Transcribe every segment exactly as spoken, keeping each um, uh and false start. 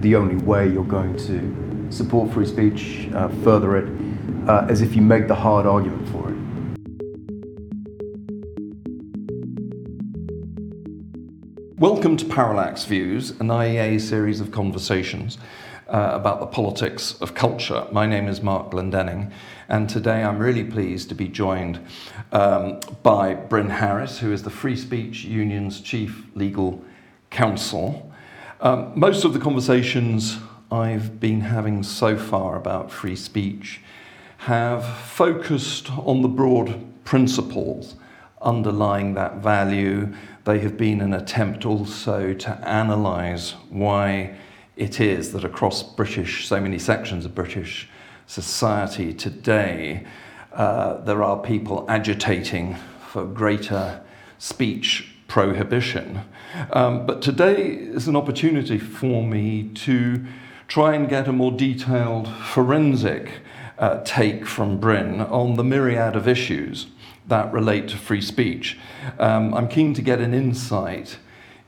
that the only way you're going to support free speech, uh, further it, uh, is if you make the hard argument for it. Welcome to Parallax Views, an I E A series of conversations uh, about the politics of culture. My name is Mark Glendening, and today I'm really pleased to be joined um, by Bryn Harris, who is the Free Speech Union's Chief Legal Counsel. Um, most of the conversations I've been having so far about free speech have focused on the broad principles underlying that value. They have been an attempt also to analyse why it is that across British, so many sections of British society today, uh, there are people agitating for greater speech prohibition. Um, but today is an opportunity for me to try and get a more detailed forensic uh, take from Bryn on the myriad of issues that relate to free speech. Um, I'm keen to get an insight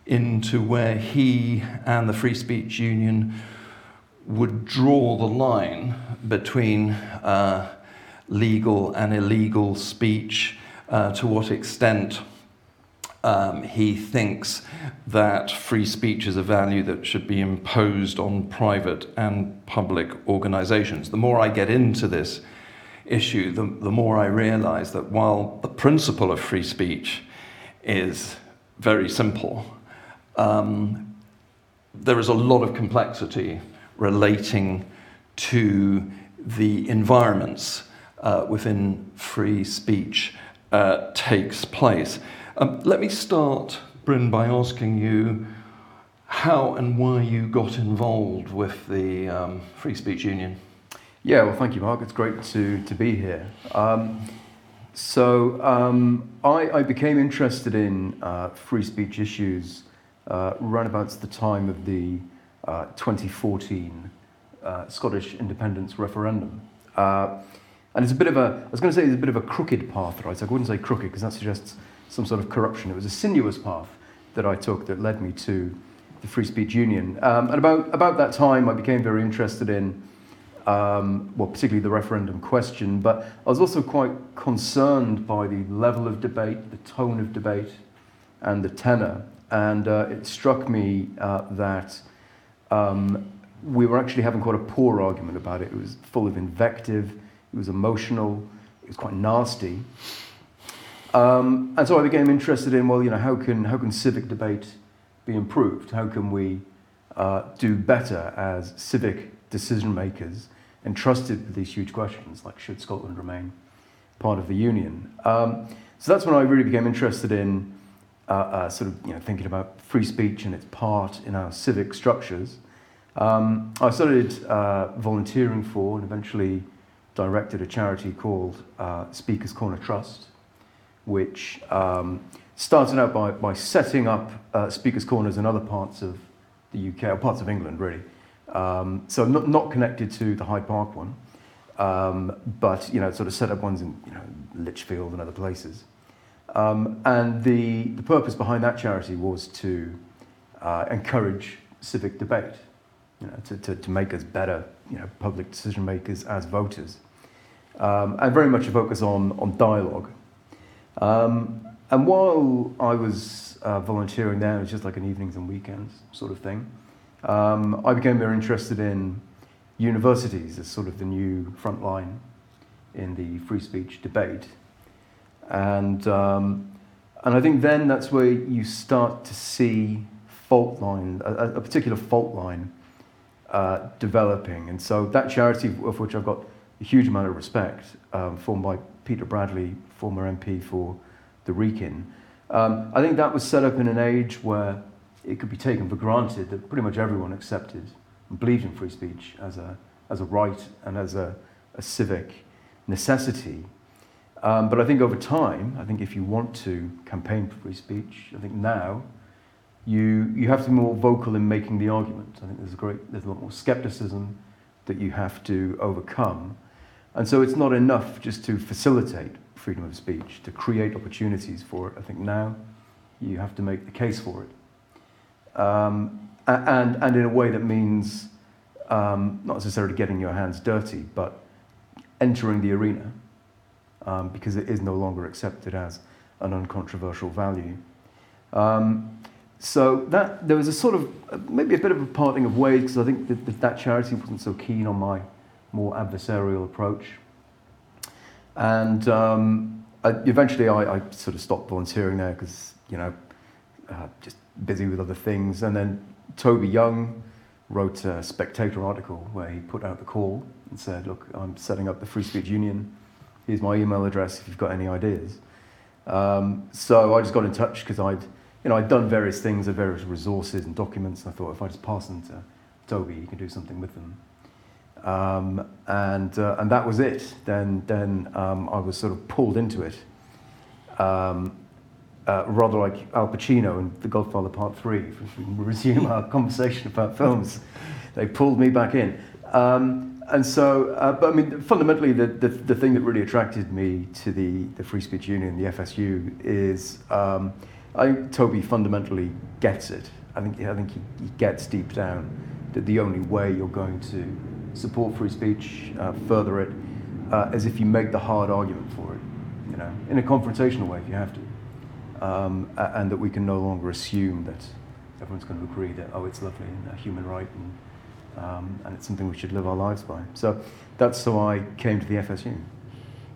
into where he and the Free Speech Union would draw the line between uh, legal and illegal speech, uh, to what extent um, he thinks that free speech is a value that should be imposed on private and public organisations. The more I get into this issue, the, the more I realize that while the principle of free speech is very simple, um, there is a lot of complexity relating to the environments uh, within free speech uh, takes place. Um, let me start, Bryn, by asking you how and why you got involved with the um, Free Speech Union. Yeah, well, thank you, Mark. It's great to, to be here. Um, so um, I, I became interested in uh, free speech issues uh, around about the time of the uh, twenty fourteen uh, Scottish independence referendum. Uh, and it's a bit of a, I was going to say it's a bit of a crooked path, right? So I wouldn't say crooked because that suggests some sort of corruption. It was a sinuous path that I took that led me to the Free Speech Union. Um, and about, about that time, I became very interested in Um, well, particularly the referendum question, but I was also quite concerned by the level of debate, the tone of debate, and the tenor. And uh, it struck me uh, that um, we were actually having quite a poor argument about it. It was full of invective, it was emotional, it was quite nasty. Um, and so I became interested in, well, you know, how can how can civic debate be improved? How can we uh, do better as civic decision makers entrusted with these huge questions, like should Scotland remain part of the Union? Um, so that's when I really became interested in uh, uh, sort of you know thinking about free speech and its part in our civic structures. Um, I started uh, volunteering for and eventually directed a charity called uh, Speakers Corner Trust, which um, started out by, by setting up uh, Speakers Corners in other parts of the U K, or parts of England really. Um, so not not connected to the Hyde Park one, um, but you know sort of set up ones in you know Lichfield and other places, um, and the the purpose behind that charity was to uh, encourage civic debate, you know to, to, to make us better you know public decision makers as voters, um, and very much a focus on on dialogue, um, and while I was uh, volunteering there, it was just like an evenings and weekends sort of thing. Um, I became very interested in universities as sort of the new front line in the free speech debate, and um, and I think then that's where you start to see fault line, a, a particular fault line uh, developing, and so that charity of which I've got a huge amount of respect, um, formed by Peter Bradley, former M P for the Wrekin, um, I think that was set up in an age where it could be taken for granted that pretty much everyone accepted and believed in free speech as a as a right and as a, a civic necessity. Um, but I think over time, I think if you want to campaign for free speech, I think now you you have to be more vocal in making the argument. I think there's a great there's a lot more skepticism that you have to overcome. And so it's not enough just to facilitate freedom of speech, to create opportunities for it. I think now you have to make the case for it. Um, and, and in a way that means um, not necessarily getting your hands dirty, but entering the arena, um, because it is no longer accepted as an uncontroversial value. Um, so that there was a sort of, maybe a bit of a parting of ways, because I think that that charity wasn't so keen on my more adversarial approach. And um, I, eventually I, I sort of stopped volunteering there because, you know, uh, just busy with other things. And then Toby Young wrote a Spectator article where he put out the call and said, look, I'm setting up the Free Speech Union. Here's my email address if you've got any ideas. Um, so I just got in touch because I'd, you know, I'd done various things and various resources and documents. And I thought if I just pass them to Toby, he can do something with them. Um, and uh, and that was it. Then then um, I was sort of pulled into it, um, uh, rather like Al Pacino in The Godfather Part Three. If we resume our conversation about films, they pulled me back in. Um, and so, uh, but I mean, fundamentally, the, the the thing that really attracted me to the the Free Speech Union, the F S U, is um, I think Toby fundamentally gets it. I think I think he, he gets deep down that the only way you're going to support free speech, uh, further it, uh, as if you make the hard argument for it, you know, in a confrontational way if you have to, um, and that we can no longer assume that everyone's going to agree that, oh, it's lovely and a human right and um, and it's something we should live our lives by. So that's how I came to the F S U.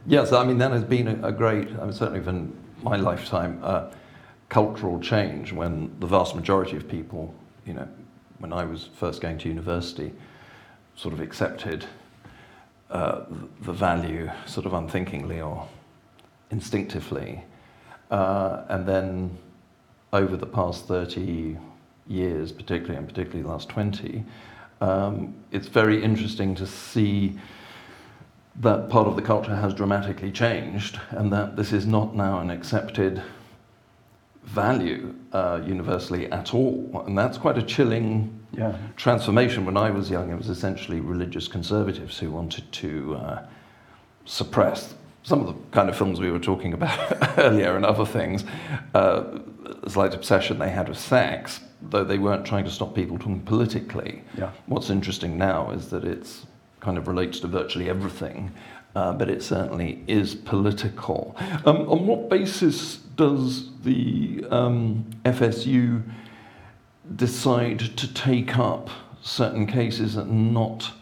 Yes, I mean, that has been a great, I mean, certainly within my lifetime, uh, cultural change when the vast majority of people, you know, when I was first going to university, sort of accepted uh, the value sort of unthinkingly or instinctively. Uh, and then over the past thirty years, particularly, and particularly the last twenty, um, it's very interesting to see that part of the culture has dramatically changed and that this is not now an accepted value uh, universally at all. And that's quite a chilling yeah. transformation. When I was young, it was essentially religious conservatives who wanted to uh, suppress some of the kind of films we were talking about earlier and other things. Uh, a slight obsession they had with sex, though they weren't trying to stop people talking politically. Yeah. What's interesting now is that it's kind of relates to virtually everything, uh, but it certainly is political. Um, on what basis does the um, F S U decide to take up certain cases and not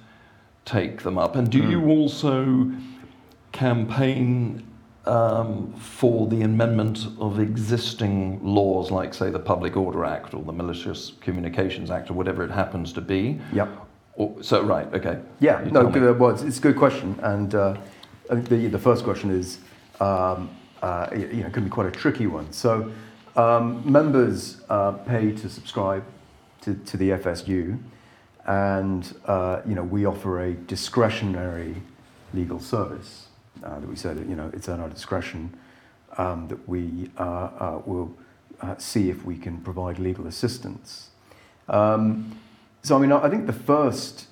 take them up? And do mm. you also campaign um, for the amendment of existing laws, like, say, the Public Order Act or the Malicious Communications Act or whatever it happens to be? Yep. Or, so, right, okay. Yeah, you no, good, well, it's, it's a good question. And uh, I think the, the first question is, um, Uh, you know, it can be quite a tricky one. So um, members uh, pay to subscribe to, to the F S U, and uh, you know, we offer a discretionary legal service uh, that we said, you know, it's at our discretion um, that we uh, uh, will uh, see if we can provide legal assistance. Um, so I mean, I think the first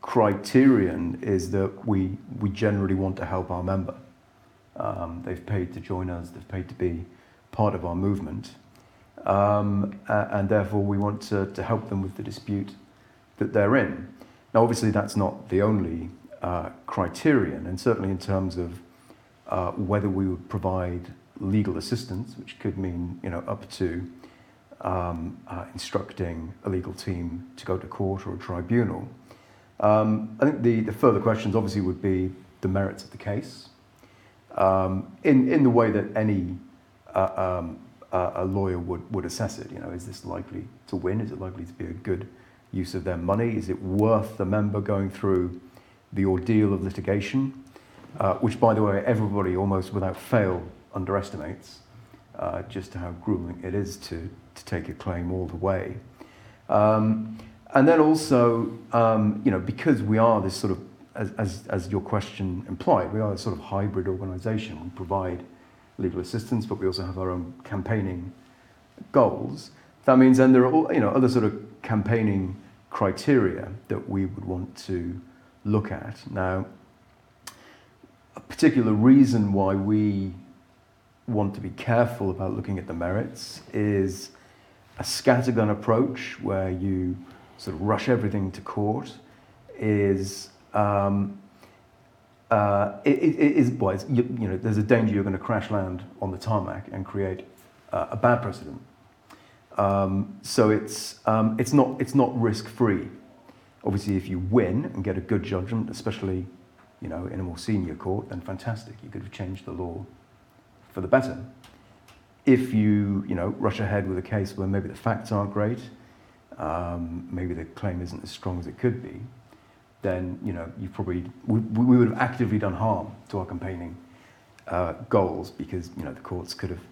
criterion is that we we generally want to help our member. Um, they've paid to join us, they've paid to be part of our movement, um, and therefore we want to, to help them with the dispute that they're in. Now obviously that's not the only uh, criterion, and certainly in terms of uh, whether we would provide legal assistance, which could mean, you know, up to um, uh, instructing a legal team to go to court or a tribunal. Um, I think the, the further questions obviously would be the merits of the case. Um, in, in the way that any uh, um, uh, a lawyer would, would assess it. You know, is this likely to win? Is it likely to be a good use of their money? Is it worth the member going through the ordeal of litigation? Uh, which, by the way, everybody almost without fail underestimates uh, just how grueling it is to, to take a claim all the way. Um, and then also, um, you know, because we are this sort of As, as, as your question implied, we are a sort of hybrid organisation. We provide legal assistance, but we also have our own campaigning goals. That means then there are all, you know, other sort of campaigning criteria that we would want to look at. Now, a particular reason why we want to be careful about looking at the merits is a scattergun approach where you sort of rush everything to court is um, uh, it, it is well, it's, you, you know, there's a danger you're going to crash land on the tarmac and create uh, a bad precedent. Um, so it's um, it's not it's not risk free. Obviously, if you win and get a good judgment, especially you know in a more senior court, then fantastic. You could have changed the law for the better. If you you know rush ahead with a case where maybe the facts aren't great, um, maybe the claim isn't as strong as it could be, then you know you probably we, we would have actively done harm to our campaigning uh, goals because you know the courts could have.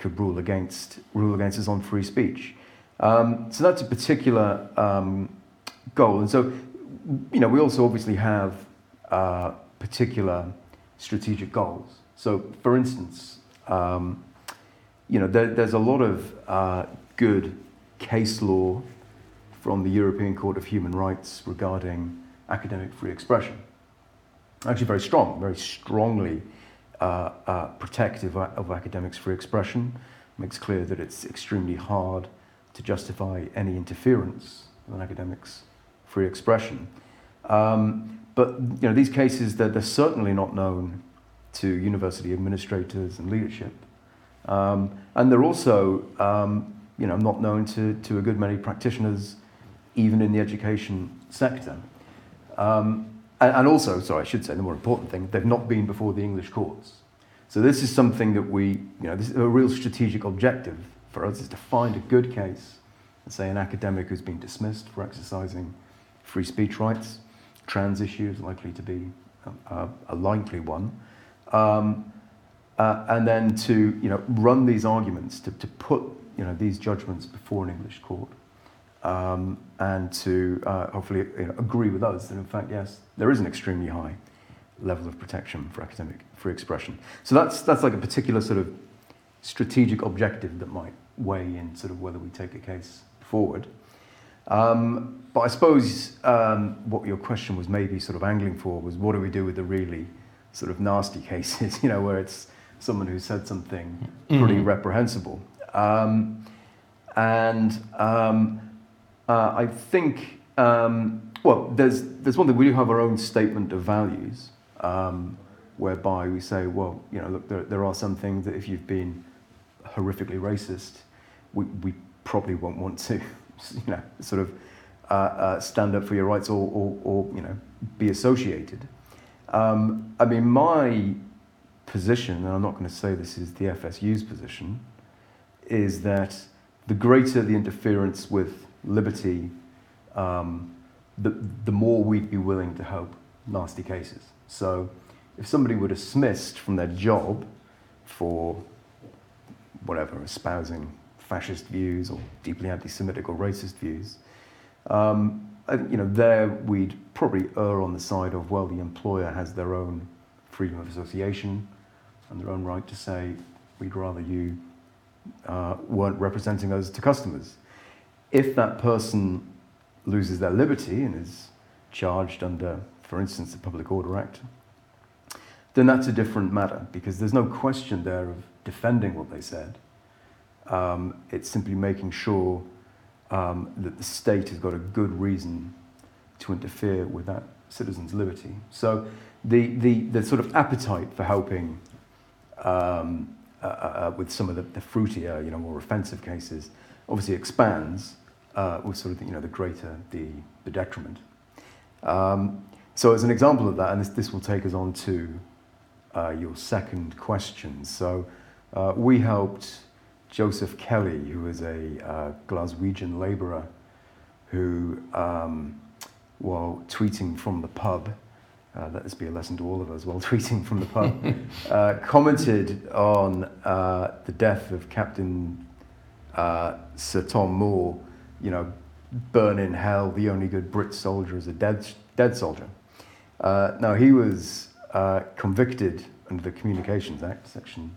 could rule against rule against us on free speech, um, so that's a particular um, goal. And so, you know, we also obviously have uh, particular strategic goals. So, for instance, um, you know, there, there's a lot of uh, good case law from the European Court of Human Rights regarding academic free expression. Actually, very strong, very strongly. Uh, uh, protective of academics' free expression, makes clear that it's extremely hard to justify any interference with an academic's free expression. Um, but you know, these cases they're, they're certainly not known to university administrators and leadership, um, and they're also um, you know not known to to a good many practitioners, even in the education sector. Um, And also, sorry, I should say the more important thing, they've not been before the English courts. So this is something that we, you know, this is a real strategic objective for us, is to find a good case, and say an academic who's been dismissed for exercising free speech rights, trans issue is likely to be a, a likely one, um, uh, and then to, you know, run these arguments, to, to put, you know, these judgments before an English court. Um, and to uh, hopefully you know, agree with us that in fact, yes, there is an extremely high level of protection for academic free expression. So that's that's like a particular sort of strategic objective that might weigh in sort of whether we take a case forward. Um, but I suppose um, what your question was maybe sort of angling for was what do we do with the really sort of nasty cases, you know, where it's someone who said something mm-hmm. pretty reprehensible. Um, and... Um, Uh, I think, um, well, there's there's one thing, we do have our own statement of values, um, whereby we say, well, you know, look, there, there are some things that if you've been horrifically racist, we, we probably won't want to, you know, sort of uh, uh, stand up for your rights or, or, or you know, be associated. Um, I mean, my position, and I'm not going to say this is the F S U's position, is that the greater the interference with liberty, um, the the more we'd be willing to help nasty cases. So if somebody were dismissed from their job for whatever, espousing fascist views or deeply anti-Semitic or racist views, um, you know, there we'd probably err on the side of, well, the employer has their own freedom of association and their own right to say, we'd rather you uh, weren't representing us to customers. If that person loses their liberty and is charged under, for instance, the Public Order Act, then that's a different matter because there's no question there of defending what they said. Um, it's simply making sure um, that the state has got a good reason to interfere with that citizen's liberty. So the the, the sort of appetite for helping um, uh, uh, with some of the, the fruitier, you know, more offensive cases obviously expands uh, with sort of the, you know the greater the, the detriment. Um, so as an example of that, and this this will take us on to uh, your second question. So uh, we helped Joseph Kelly, who was a uh, Glaswegian labourer, who um, while tweeting from the pub, uh, let this be a lesson to all of us. While tweeting from the pub, uh, commented on uh, the death of Captain Uh, Sir Tom Moore, you know, burn in hell, the only good Brit soldier is a dead dead soldier. Uh, now, he was uh, convicted under the Communications Act, Section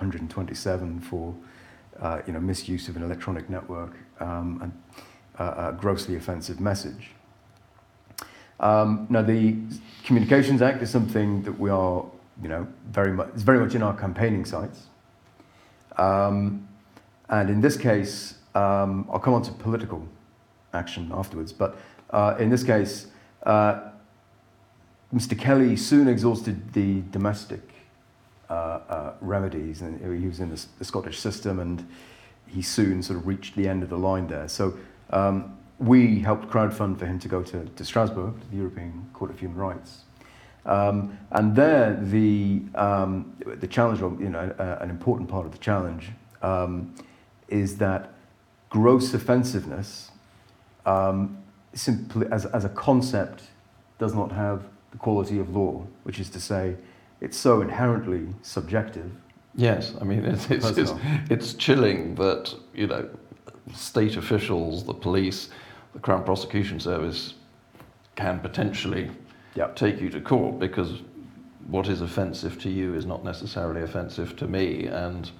one twenty-seven, for, uh, you know, misuse of an electronic network um, and uh, a grossly offensive message. Um, now, the Communications Act is something that we are, you know, very much, it's very much in our campaigning sites. Um, And in this case, Um, I'll come on to political action afterwards, but uh, in this case, uh, Mister Kelly soon exhausted the domestic uh, uh, remedies, and he was in the, the Scottish system, and he soon sort of reached the end of the line there. So um, we helped crowdfund for him to go to, to Strasbourg, to the European Court of Human Rights. Um, and there, the um, the challenge, you know, uh, an important part of the challenge um, is that gross offensiveness, um, simply as as a concept, does not have the quality of law, which is to say, it's so inherently subjective. Yes, I mean, it's it's, it's, it's chilling that, you know, state officials, the police, the Crown Prosecution Service can potentially yep. take you to court because what is offensive to you is not necessarily offensive to me, and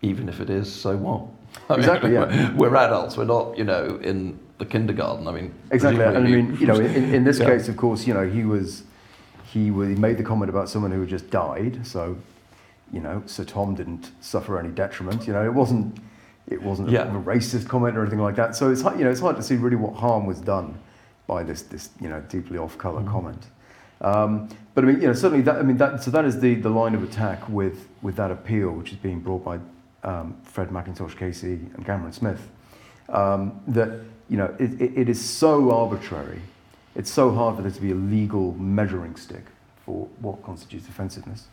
even if it is, so what? I mean, exactly. Yeah. We're, we're adults. We're not, you know, in the kindergarten. I mean, exactly. And I mean, you know, in, in this yeah. case, of course, you know, he was he was he made the comment about someone who had just died. So, you know, Sir Tom didn't suffer any detriment. You know, it wasn't it wasn't yeah. a, a racist comment or anything like that. So it's you know, it's hard to see really what harm was done by this this you know deeply off-color mm-hmm. comment. Um, but I mean, you know, certainly that I mean that so that is the the line of attack with with that appeal, which is being brought by. Um, Fred Macintosh Casey and Cameron Smith, um, that you know it, it, it is so arbitrary, it's so hard for there to be a legal measuring stick for what constitutes offensiveness,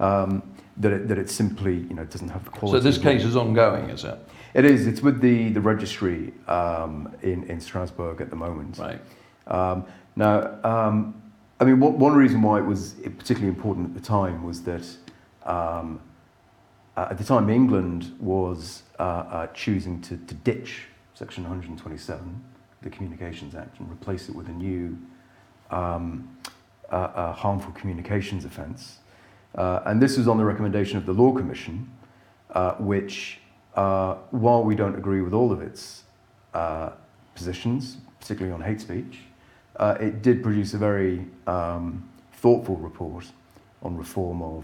um, that it, that it simply you know doesn't have the quality. So this case is ongoing, is it? It is. It's with the the registry um, in in Strasbourg at the moment. Right. Um, now, um, I mean, what, one reason why it was particularly important at the time was that. Um, Uh, at the time, England was uh, uh, choosing to, to ditch Section one twenty-seven, the Communications Act, and replace it with a new um, uh, uh, harmful communications offence. Uh, and this was on the recommendation of the Law Commission, uh, which, uh, while we don't agree with all of its uh, positions, particularly on hate speech, uh, it did produce a very um, thoughtful report on reform of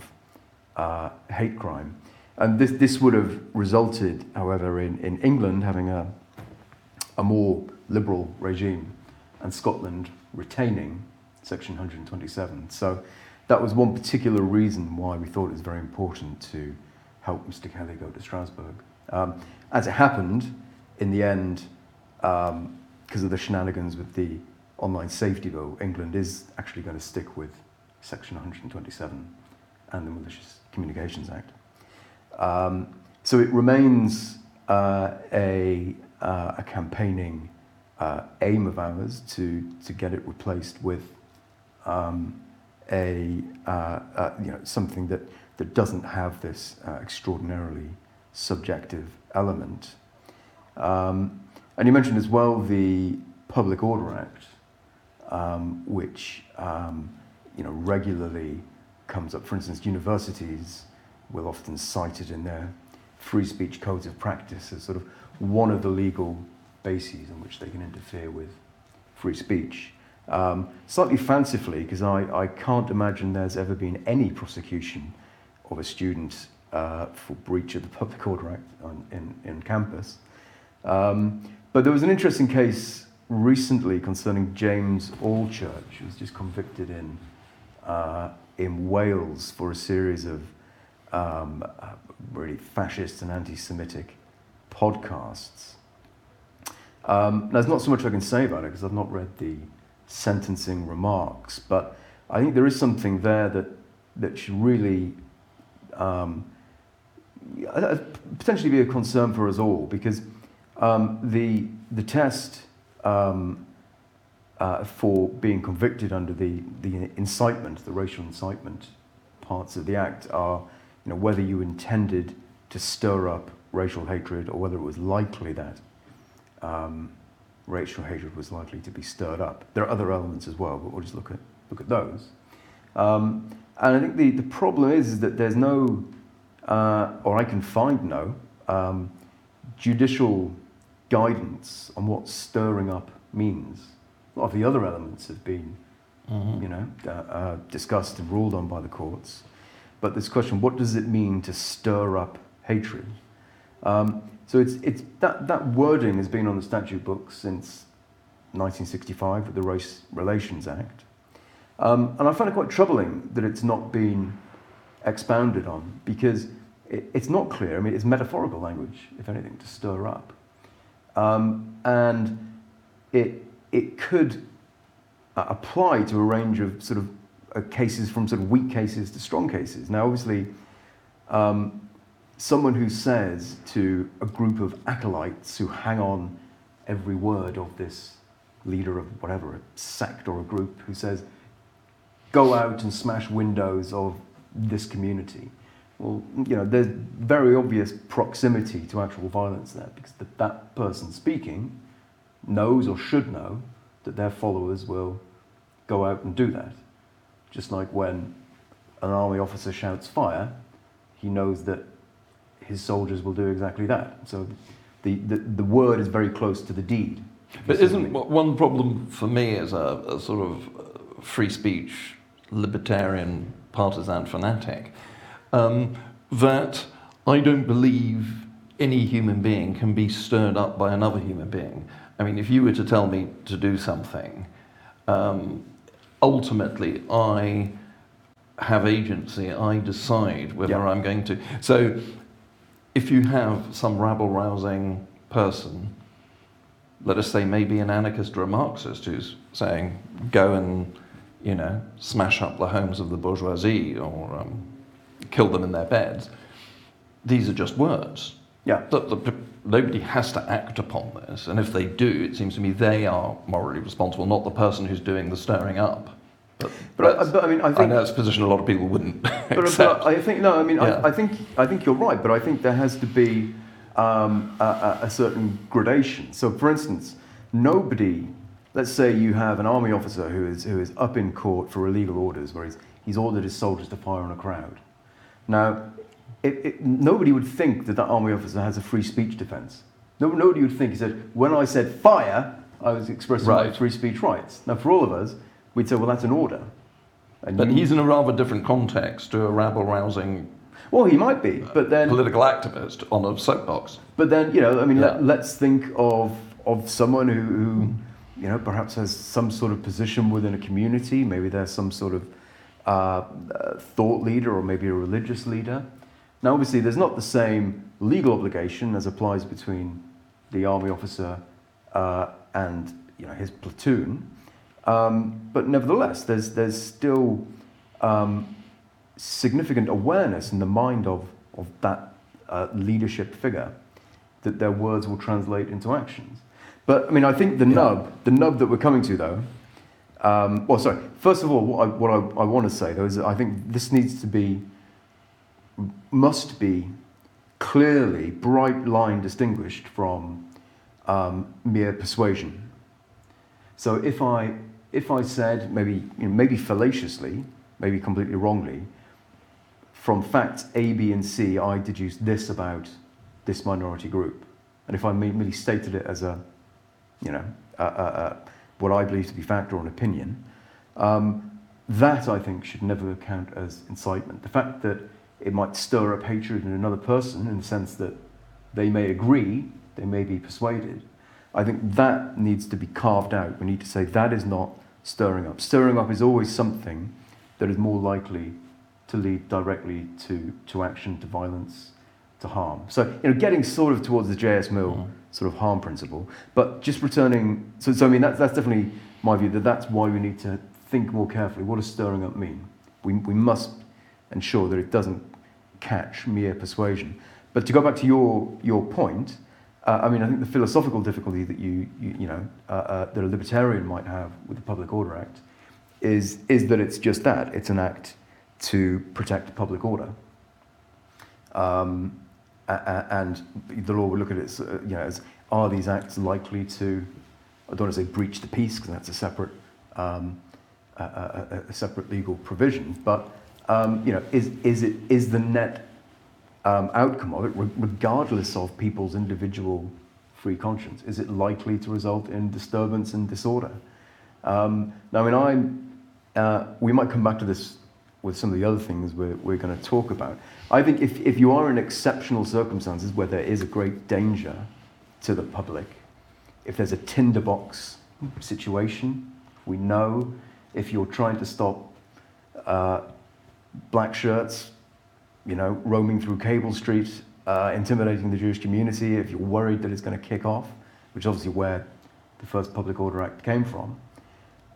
uh, hate crime. And this this would have resulted, however, in, in England having a a more liberal regime and Scotland retaining Section one twenty-seven. So that was one particular reason why we thought it was very important to help Mister Kelly go to Strasbourg. Um, as it happened, in the end, um, because of the shenanigans with the online safety bill, England is actually going to stick with Section one twenty-seven and the Malicious Communications Act. Um, so it remains uh, a, uh, a campaigning uh, aim of ours to, to get it replaced with um, a uh, uh, you know something that, that doesn't have this uh, extraordinarily subjective element. Um, and you mentioned as well the Public Order Act, um, which um, you know regularly comes up. For instance, universities. Will often cite it in their free speech codes of practice as sort of one of the legal bases on which they can interfere with free speech. Um, slightly fancifully, because I, I can't imagine there's ever been any prosecution of a student uh, for breach of the Public Order Act on, in, in campus. Um, but there was an interesting case recently concerning James Allchurch, who was just convicted in, uh, in Wales for a series of Um, uh, really fascist and anti-Semitic podcasts. Um, there's not so much I can say about it because I've not read the sentencing remarks, but I think there is something there that that should really um, uh, potentially be a concern for us all because um, the the test um, uh, for being convicted under the the incitement, the racial incitement parts of the act are. You know, whether you intended to stir up racial hatred or whether it was likely that um, racial hatred was likely to be stirred up. There are other elements as well, but we'll just look at look at those. Um, and I think the, the problem is, is that there's no, uh, or I can find no, um, judicial guidance on what stirring up means. A lot of the other elements have been, mm-hmm. you know, uh, uh, discussed and ruled on by the courts. But this question, what does it mean to stir up hatred? Um, So it's it's that, that wording has been on the statute books since nineteen sixty-five with the Race Relations Act. Um, and I find it quite troubling that it's not been expounded on, because it, it's not clear. I mean, it's metaphorical language, if anything, to stir up. Um, and it it could uh, apply to a range of sort of uh, cases, from sort of weak cases to strong cases. Now, obviously, um, someone who says to a group of acolytes who hang on every word of this leader of whatever, a sect or a group, who says, go out and smash windows of this community. Well, you know, there's very obvious proximity to actual violence there, because the, that person speaking knows or should know that their followers will go out and do that. Just like when an army officer shouts fire, he knows that his soldiers will do exactly that. So the, the, the word is very close to the deed. But isn't one problem for me as a, a sort of free speech, libertarian, partisan fanatic, um, that I don't believe any human being can be stirred up by another human being. I mean, if you were to tell me to do something, um, ultimately I have agency, I decide whether yeah. I'm going to. So if you have some rabble-rousing person, let us say maybe an anarchist or a Marxist, who's saying, go and, you know, smash up the homes of the bourgeoisie, or um, kill them in their beds. These are just words. Yeah. The, the, nobody has to act upon this, and if they do, it seems to me they are morally responsible, not the person who's doing the stirring up. But, but, I, but I mean, I think I know it's a position a lot of people wouldn't but, accept. But I think no. I mean, yeah. I, I think I think you're right, but I think there has to be um, a, a certain gradation. So, for instance, nobody. Let's say you have an army officer who is who is up in court for illegal orders, where he's he's ordered his soldiers to fire on a crowd. Now, it, it, nobody would think that that army officer has a free speech defence. No, nobody would think he said, when I said fire, I was expressing right. my free speech rights. Now, for all of us, we'd say, well, that's an order. And but you, he's in a rather different context to a rabble-rousing. Well, he might be, but then political activist on a soapbox. But then, you know, I mean, yeah. let, let's think of of someone who. who you know, perhaps has some sort of position within a community. Maybe they're some sort of uh, uh, thought leader, or maybe a religious leader. Now, obviously, there's not the same legal obligation as applies between the army officer uh, and, you know, his platoon. Um, but nevertheless, there's there's still um, significant awareness in the mind of of that uh, leadership figure that their words will translate into actions. But, I mean, I think the nub, the nub that we're coming to, though, um, well, sorry, first of all, what I, what I, I want to say, though, is that I think this needs to be, must be clearly, bright line distinguished from um, mere persuasion. So if I, if I said, maybe, you know, maybe fallaciously, maybe completely wrongly, from facts A, B, and C, I deduced this about this minority group. And if I merely stated it as a, you know, uh, uh, uh, what I believe to be fact or an opinion, um, that I think should never count as incitement. The fact that it might stir up hatred in another person, in the sense that they may agree, they may be persuaded, I think that needs to be carved out. We need to say that is not stirring up. Stirring up is always something that is more likely to lead directly to, to action, to violence, to harm. So, you know, getting sort of towards the J S. Mill mm. sort of harm principle, but just returning, so, so I mean, that's, that's definitely my view, that that's why we need to think more carefully. What does stirring up mean? We, we must ensure that it doesn't catch mere persuasion. But to go back to your, your point, uh, I mean, I think the philosophical difficulty that you, you, you know, uh, uh, that a libertarian might have with the Public Order Act is, is that it's just that, it's an act to protect public order. Um, And the law would look at it as, you know, as, are these acts likely to, I don't want to say breach the peace, because that's a separate, um, a, a, a separate legal provision. But um, you know, is is it is the net um, outcome of it, re- regardless of people's individual free conscience, is it likely to result in disturbance and disorder? Um, now, I mean, I'm. Uh, we might come back to this with some of the other things we're, we're going to talk about. I think if, if you are in exceptional circumstances where there is a great danger to the public, if there's a tinderbox situation, we know, if you're trying to stop uh, black shirts, you know, roaming through Cable Street, uh, intimidating the Jewish community, if you're worried that it's going to kick off, which is obviously where the first Public Order Act came from,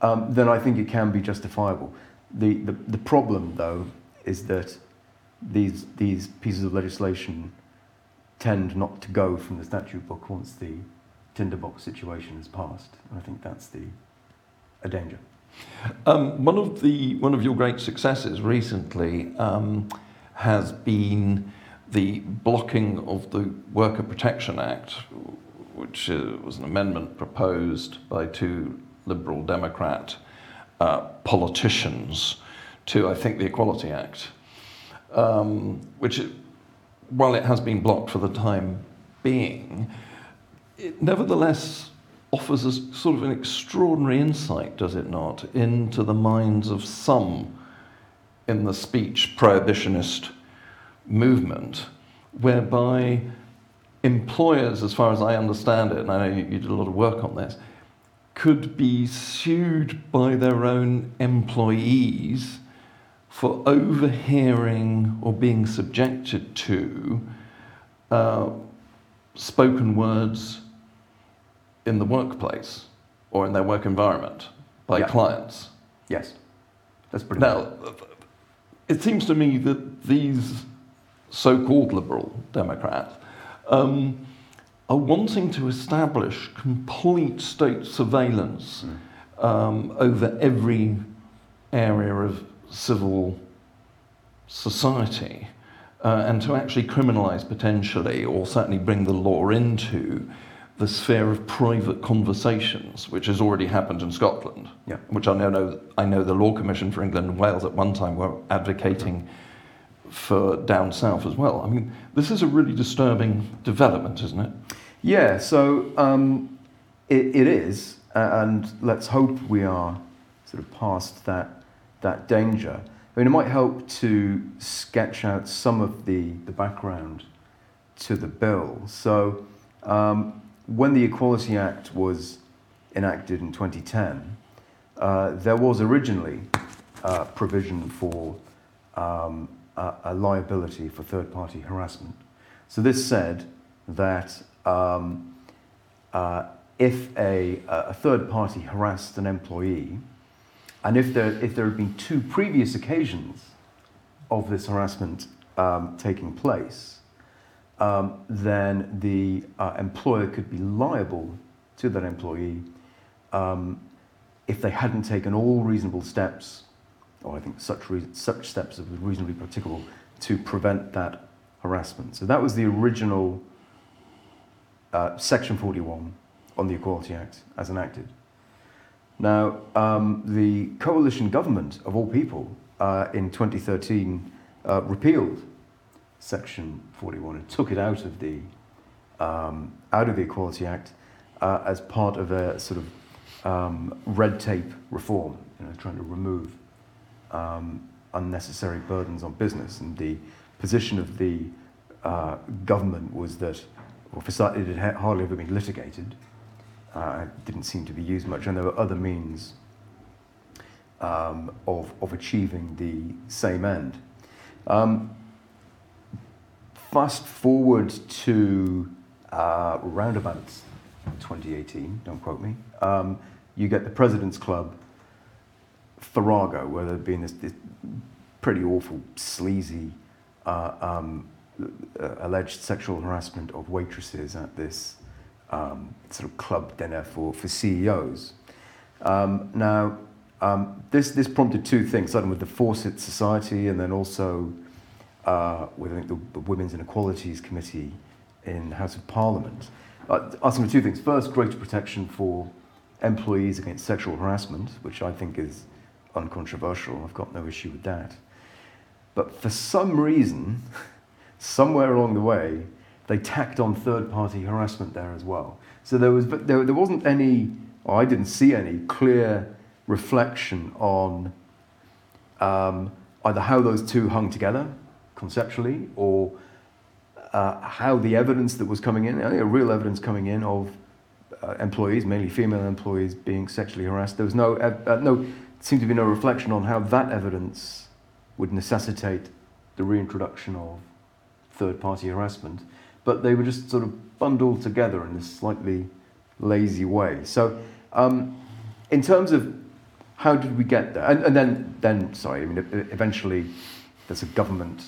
um, then I think it can be justifiable. The, the the problem, though, is that these these pieces of legislation tend not to go from the statute book once the tinderbox situation is passed, and I think that's the a danger. Um, one of the one of your great successes recently um, has been the blocking of the Worker Protection Act, which uh, was an amendment proposed by two Liberal Democrat uh, politicians to, I think, the Equality Act, um, which, it, while it has been blocked for the time being, it nevertheless offers a sort of an extraordinary insight, does it not, into the minds of some in the speech prohibitionist movement, whereby employers, as far as I understand it, and I know you, you did a lot of work on this, could be sued by their own employees for overhearing or being subjected to uh, spoken words in the workplace or in their work environment by yeah. clients. Yes, that's pretty Now, much. It seems to me that these so-called Liberal Democrats Um, are wanting to establish complete state surveillance mm. um, over every area of civil society, uh, and to actually criminalise potentially, or certainly bring the law into the sphere of private conversations, which has already happened in Scotland, yeah. which I know, I know the Law Commission for England and Wales at one time were advocating mm-hmm. for down south as well. I mean, this is a really disturbing development, isn't it? Yeah, so um, it, it is, and let's hope we are sort of past that that danger. I mean, it might help to sketch out some of the, the background to the bill. So um, when the Equality Act was enacted in twenty ten, uh, there was originally uh, provision for um, A, a liability for third-party harassment. So this said that um, uh, if a, a third party harassed an employee, and if there if there had been two previous occasions of this harassment um, taking place, um, then the uh, employer could be liable to that employee um, if they hadn't taken all reasonable steps, or I think such re- such steps are reasonably practicable to prevent that harassment. So that was the original uh, Section forty-one on the Equality Act as enacted. Now, um, the coalition government, of all people, uh, in twenty thirteen uh, repealed Section forty-one and took it out of the um, out of the Equality Act uh, as part of a sort of um, red tape reform, you know, trying to remove Um, unnecessary burdens on business. And the position of the uh, government was that, well, for starters, it had hardly ever been litigated. Uh, it didn't seem to be used much, and there were other means um, of of achieving the same end. Um, fast forward to uh, roundabouts twenty eighteen, don't quote me, um, you get the President's Club Farrago, where there'd been this, this pretty awful, sleazy, uh, um, alleged sexual harassment of waitresses at this um, sort of club dinner for, for C E Os. Um, now, um, this this prompted two things, starting with the Fawcett Society, and then also uh, with I think the, the Women's Inequalities Committee in the House of Parliament, uh, asking for two things. First, greater protection for employees against sexual harassment, which I think is uncontroversial. I've got no issue with that. But for some reason, somewhere along the way, they tacked on third-party harassment there as well. So there was, but there, there wasn't any, or I didn't see any clear reflection on um, either how those two hung together conceptually, or uh, how the evidence that was coming in, uh, real evidence coming in of uh, employees, mainly female employees, being sexually harassed. There was no, uh, no, seemed to be no reflection on how that evidence would necessitate the reintroduction of third-party harassment, but they were just sort of bundled together in this slightly lazy way. So, um, in terms of how did we get there, and, and then, then sorry, I mean, eventually there's a government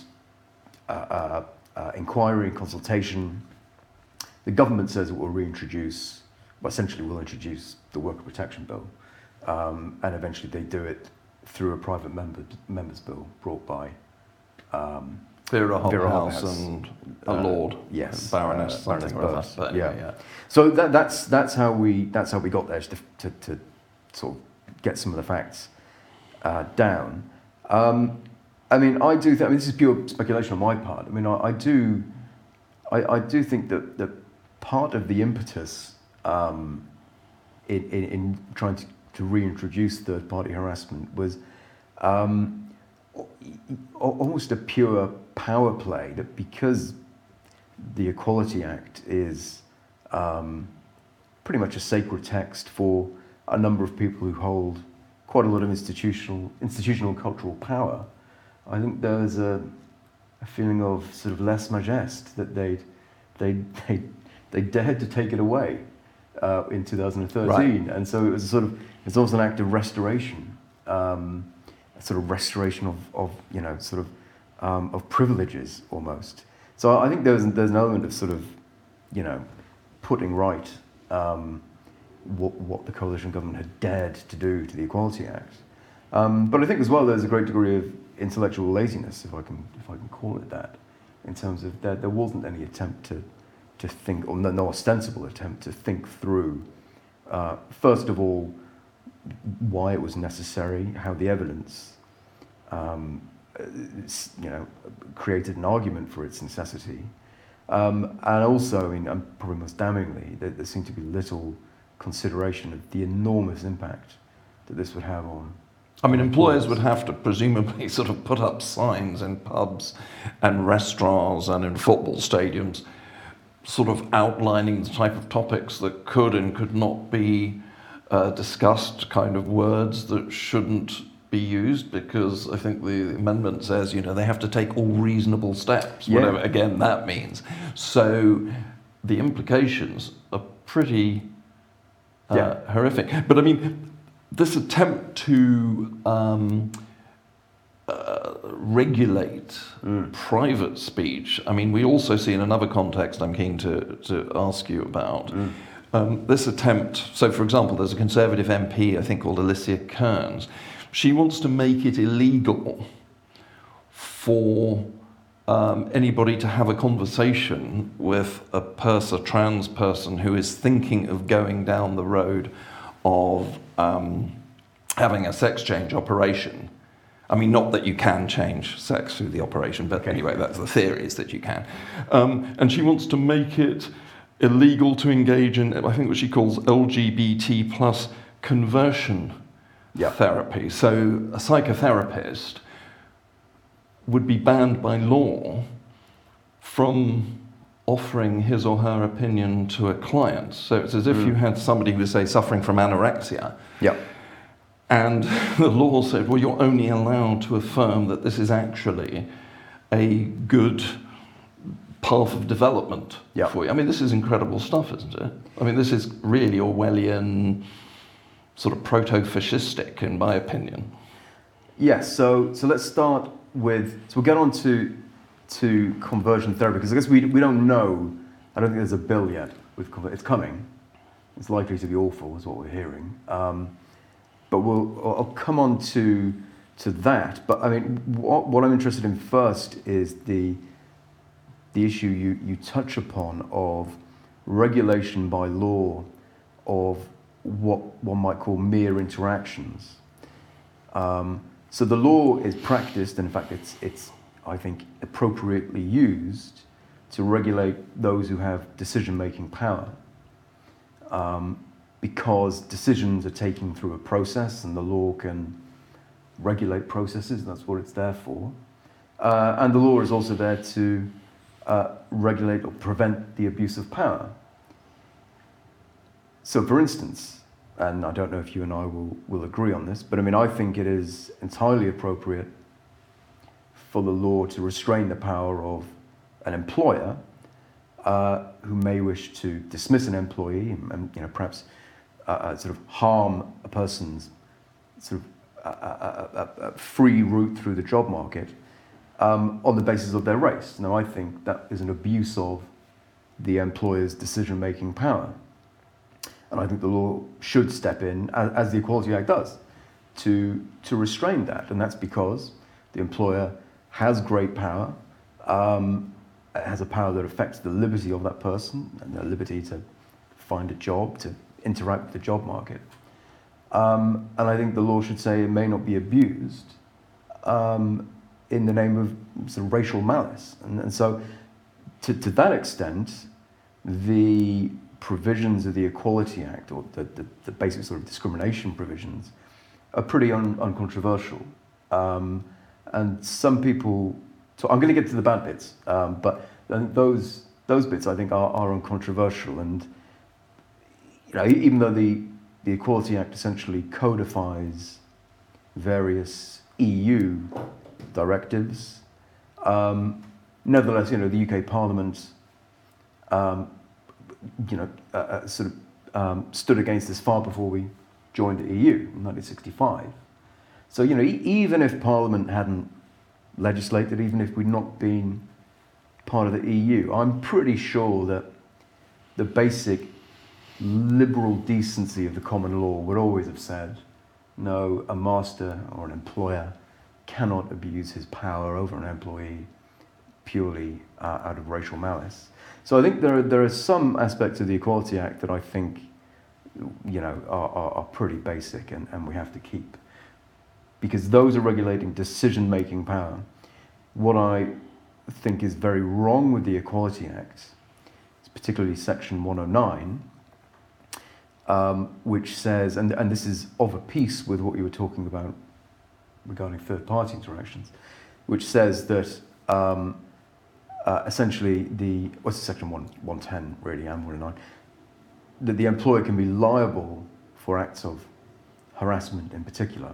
uh, uh, uh, inquiry and consultation. The government says it will reintroduce, well, essentially will introduce the Worker Protection Bill, um, and eventually they do it through a private member, members bill brought by um, Vera Hobhouse and a uh, lord, yes, baroness, uh, something or other. But anyway, yeah. yeah. So that, that's that's how we that's how we got there to to, to sort of get some of the facts uh, down. Um, I mean, I do. Th- I mean, this is pure speculation on my part. I mean, I, I do, I, I do think that that part of the impetus um, in, in in trying to, to reintroduce third-party harassment was um, almost a pure power play, that because the Equality Act is um, pretty much a sacred text for a number of people who hold quite a lot of institutional, institutional and cultural power, I think there's a, a feeling of sort of lèse majesté that they they they they dared to take it away uh, in two thousand thirteen, right. And so it was a sort of it's also an act of restoration, um, a sort of restoration of, of you know sort of. Um, of privileges almost. So I think there's there's an element of sort of, you know, putting right um, what what the coalition government had dared to do to the Equality Act. Um, but I think as well there's a great degree of intellectual laziness, if I can if I can call it that, in terms of there there wasn't any attempt to to think, or no, no ostensible attempt to think through. Uh, first of all, why it was necessary, how the evidence. Um, you know, created an argument for its necessity. Um, and also, I mean, and probably most damningly, there, there seemed to be little consideration of the enormous impact that this would have on... I mean, employers would have to presumably sort of put up signs in pubs and restaurants and in football stadiums, sort of outlining the type of topics that could and could not be uh, discussed, kind of words that shouldn't be used, because I think the amendment says, you know, they have to take all reasonable steps, yeah. whatever, again, that means. So the implications are pretty uh, yeah. horrific. But I mean, this attempt to um, uh, regulate mm. private speech, I mean, we also see in another context I'm keen to, to ask you about, mm. um, this attempt, so for example, there's a Conservative M P, I think, called Alicia Kearns. She wants to make it illegal for um, anybody to have a conversation with a person, a trans person, who is thinking of going down the road of um, having a sex change operation. I mean, not that you can change sex through the operation, but okay. anyway, that's the theory, is that you can. Um, and she wants to make it illegal to engage in, I think, what she calls L G B T plus conversion Yep. therapy. So a psychotherapist would be banned by law from offering his or her opinion to a client. So it's as if mm. you had somebody who was, say, suffering from anorexia. Yep. And the law said, well, you're only allowed to affirm that this is actually a good path of development yep. for you. I mean, this is incredible stuff, isn't it? I mean, this is really Orwellian, sort of proto-fascistic, in my opinion. Yes, so so let's start with, so we'll get on to to conversion therapy, because I guess we we don't know, I don't think there's a bill yet. With It's coming. It's likely to be awful, is what we're hearing. Um, but we'll I'll come on to to that. But I mean, what, what I'm interested in first is the the issue you, you touch upon of regulation by law of what one might call mere interactions. Um, so the law is practiced, and in fact it's, it's I think, appropriately used to regulate those who have decision-making power, um, because decisions are taken through a process, and the law can regulate processes, and that's what it's there for. Uh, and the law is also there to uh, regulate or prevent the abuse of power. So for instance, and I don't know if you and I will, will agree on this, but I mean, I think it is entirely appropriate for the law to restrain the power of an employer uh, who may wish to dismiss an employee and, and you know, perhaps uh, uh, sort of harm a person's sort of A, a, a, a free route through the job market um, on the basis of their race. Now, I think that is an abuse of the employer's decision-making power. And I think the law should step in, as, as the Equality Act does, to, to restrain that. And that's because the employer has great power, um, has a power that affects the liberty of that person and their liberty to find a job, to interact with the job market. Um, and I think the law should say it may not be abused um, in the name of sort of racial malice. And, and so to, to that extent, the provisions of the Equality Act, or the, the, the basic sort of discrimination provisions, are pretty un, uncontroversial. Um, and some people, talk, I'm going to get to the bad bits, um, but those, those bits I think are, are uncontroversial. And you know, even though the The Equality Act essentially codifies various E U directives. Um, nevertheless, you know, the U K Parliament, um, you know, uh, uh, sort of um, stood against this far before we joined the E U in nineteen sixty-five. So, you know, e- even if Parliament hadn't legislated, even if we'd not been part of the E U, I'm pretty sure that the basic liberal decency of the common law would always have said, no, a master or an employer cannot abuse his power over an employee purely uh, out of racial malice. So I think there are, there are some aspects of the Equality Act that I think, you know, are, are, are pretty basic and, and we have to keep, because those are regulating decision-making power. What I think is very wrong with the Equality Act, particularly Section one oh nine, Um, which says, and, and this is of a piece with what you were talking about regarding third-party interactions, which says that um, uh, essentially the, what's the section one, one ten really, and one oh nine, that the employer can be liable for acts of harassment in particular,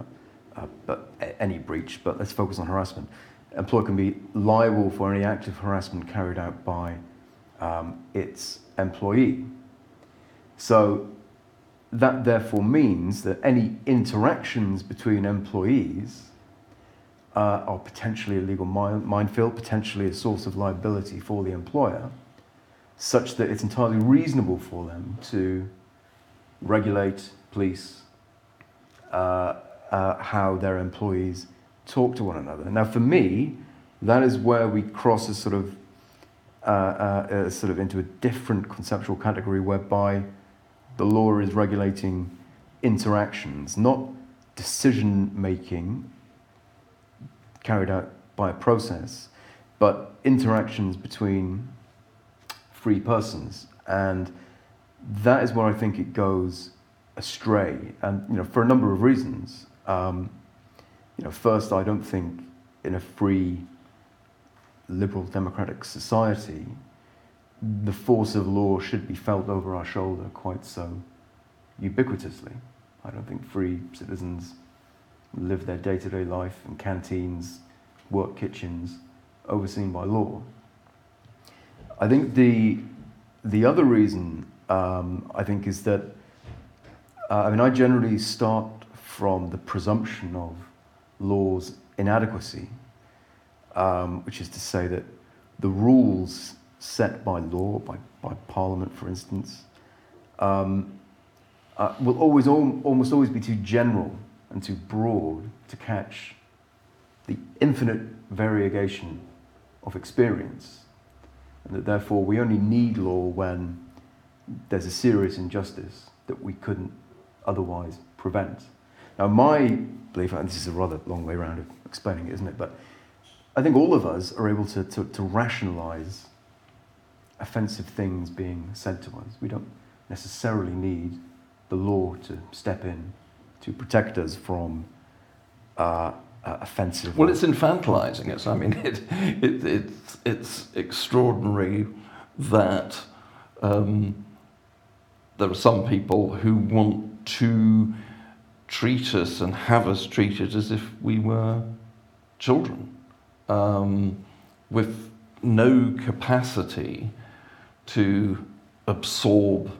uh, but any breach, but let's focus on harassment. Employer can be liable for any act of harassment carried out by um, its employee. So that therefore means that any interactions between employees uh, are potentially a legal mine- minefield, potentially a source of liability for the employer, such that it's entirely reasonable for them to regulate, police, uh, uh, how their employees talk to one another. Now, for me, that is where we cross a sort of uh, uh, sort of into a different conceptual category, whereby the law is regulating interactions, not decision-making carried out by a process, but interactions between free persons. And that is where I think it goes astray, and you know, for a number of reasons. Um, you know, first, I don't think in a free, liberal, democratic society, the force of law should be felt over our shoulder quite so ubiquitously. I don't think free citizens live their day-to-day life in canteens, work kitchens, overseen by law. I think the the other reason um, I think is that uh, I mean I generally start from the presumption of law's inadequacy, um, which is to say that the rules set by law, by, by Parliament, for instance, um, uh, will always, al- almost always be too general and too broad to catch the infinite variegation of experience, and that therefore we only need law when there's a serious injustice that we couldn't otherwise prevent. Now, my belief, and this is a rather long way around of explaining it, isn't it? But I think all of us are able to to, to rationalise offensive things being said to us. We don't necessarily need the law to step in to protect us from uh, uh, uh, offensive. Well, it's infantilizing us. I mean, it, it, it's, it's extraordinary that um, there are some people who want to treat us and have us treated as if we were children, um, with no capacity to absorb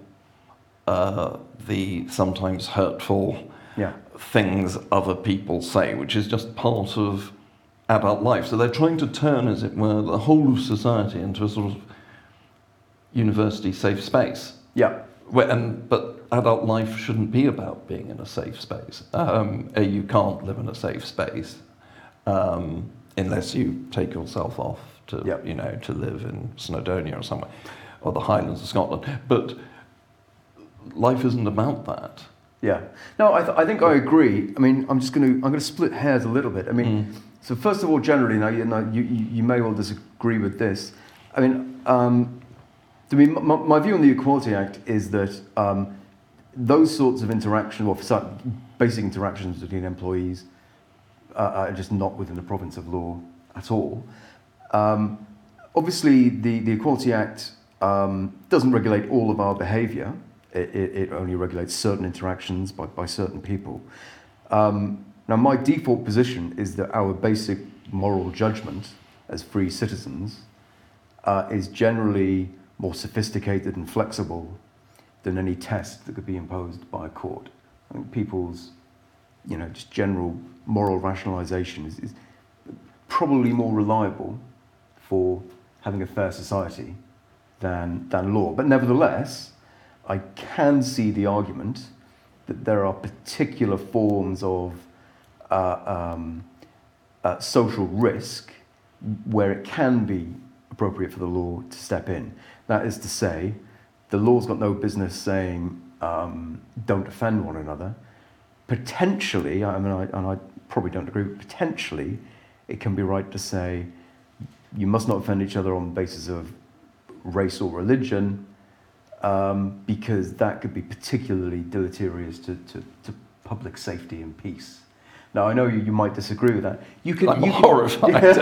uh, the sometimes hurtful yeah. things other people say, which is just part of adult life. So they're trying to turn, as it were, the whole of society into a sort of university safe space. Yeah. Where, and but adult life shouldn't be about being in a safe space. Um, you can't live in a safe space um, unless you take yourself off to yep. you know, to live in Snowdonia or somewhere, or the Highlands of Scotland. But life isn't about that. Yeah. No, I, th- I think I agree. I mean, I'm just going to I'm going to split hairs a little bit. I mean, mm. so first of all, generally, now you, now you you may well disagree with this. I mean, um, I mean, my, my view on the Equality Act is that um, those sorts of interactions, or basic interactions between employees, uh, are just not within the province of law at all. Um, obviously, the, the Equality Act um, doesn't regulate all of our behaviour. It, it, it only regulates certain interactions by, by certain people. Um, now, my default position is that our basic moral judgment as free citizens uh, is generally more sophisticated and flexible than any test that could be imposed by a court. I think people's, you know, just general moral rationalisation is, is probably more reliable for having a fair society than than law. But nevertheless, I can see the argument that there are particular forms of uh, um, uh, social risk where it can be appropriate for the law to step in. That is to say, the law's got no business saying um, don't offend one another. Potentially, I mean, I, and I probably don't agree, but potentially it can be right to say you must not offend each other on the basis of race or religion, um, because that could be particularly deleterious to, to, to public safety and peace. Now, I know you, you might disagree with that. You could, I'm you horrified. Could,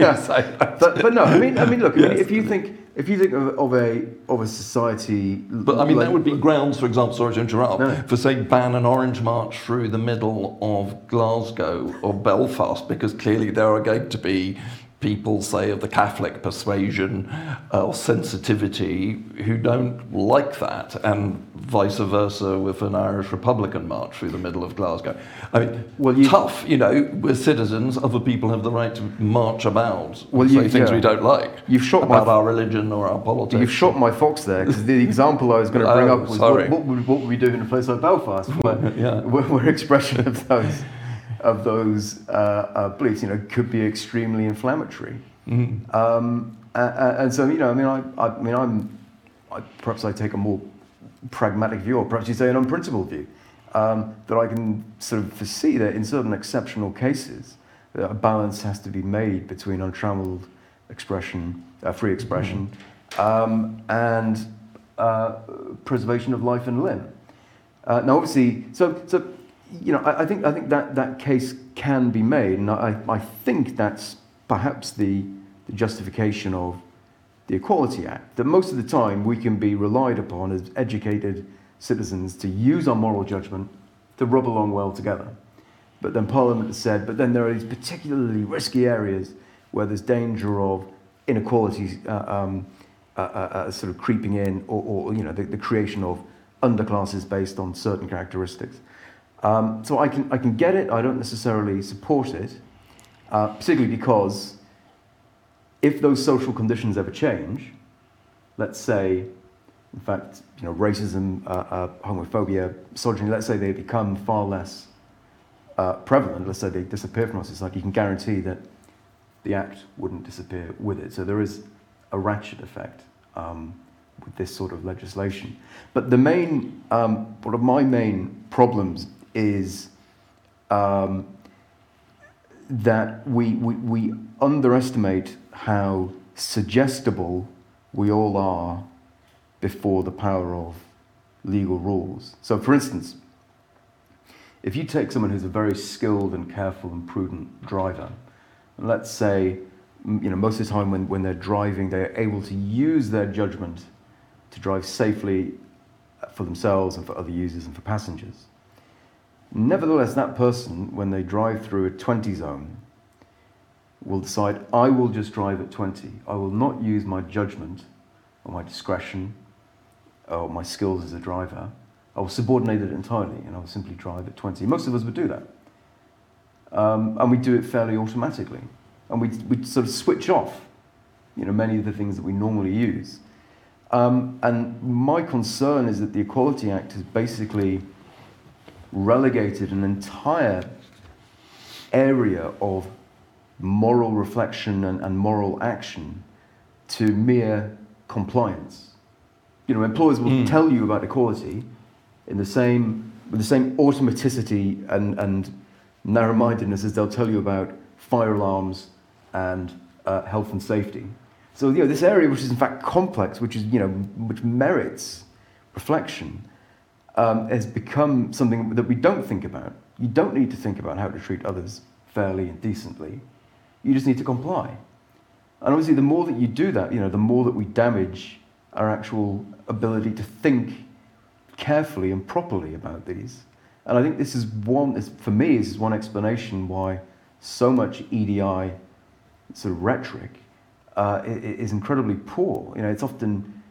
yes, I, I, but, but no, I mean, I mean, look, I mean, yes, if you think if you think of, of a of a society, but I mean, like, that would be grounds, for example, sorry to interrupt, no. for say ban an orange march through the middle of Glasgow or Belfast, because clearly there are going to be people, say, of the Catholic persuasion or sensitivity who don't like that, and vice versa with an Irish Republican march through the middle of Glasgow. I mean, well, you, tough, you know, we're citizens, other people have the right to march about and well, say you, things yeah. we don't like you've shot about my, our religion or our politics. You've shot my fox there, because the example I was going to bring oh, up was what, what, would, what would we do in a place like Belfast, where, yeah. where, where expression of those... of those uh, uh, beliefs, you know, could be extremely inflammatory, mm-hmm. um, and, and so you know, I mean, I, I mean, I'm, I, perhaps I take a more pragmatic view, or perhaps you say an unprincipled view, um, that I can sort of foresee that in certain exceptional cases, a balance has to be made between untrammeled expression, uh, free expression, mm-hmm. um, and uh, preservation of life and limb. Uh, now, obviously, so so. You know, I, I think I think that, that case can be made, and I, I think that's perhaps the, the justification of the Equality Act, that most of the time we can be relied upon as educated citizens to use our moral judgment to rub along well together. But then Parliament has said, but then there are these particularly risky areas where there's danger of inequalities uh, um, uh, uh, sort of creeping in, or, or you know, the, the creation of underclasses based on certain characteristics. Um, so I can I can get it. I don't necessarily support it, uh, particularly because if those social conditions ever change, let's say, in fact, you know, racism, uh, uh, homophobia, misogyny, let's say they become far less uh, prevalent. Let's say they disappear from our society. You can guarantee that the act wouldn't disappear with it. So there is a ratchet effect um, with this sort of legislation. But the main, um, one of my main problems is um, that we, we we underestimate how suggestible we all are before the power of legal rules. So, for instance, if you take someone who's a very skilled and careful and prudent driver, and let's say, you know, most of the time when, when they're driving, they're able to use their judgment to drive safely for themselves and for other users and for passengers. Nevertheless, that person, when they drive through a twenty zone, will decide, I will just drive at twenty. I will not use my judgment or my discretion or my skills as a driver. I will subordinate it entirely and I will simply drive at twenty. Most of us would do that. Um, and we do it fairly automatically. And we we sort of switch off, you know, many of the things that we normally use. Um, and my concern is that the Equality Act has basically relegated an entire area of moral reflection and, and moral action to mere compliance. You know, employers will mm. tell you about equality in the same with the same automaticity and, and narrow-mindedness as they'll tell you about fire alarms and uh, health and safety. So, you know, this area, which is in fact complex, which is, you know, which merits reflection, um, has become something that we don't think about. You don't need to think about how to treat others fairly and decently. You just need to comply. And obviously, the more that you do that, you know, the more that we damage our actual ability to think carefully and properly about these. And I think this is one, this, for me, this is one explanation why so much E D I sort of rhetoric uh, is incredibly poor. You know, it's often,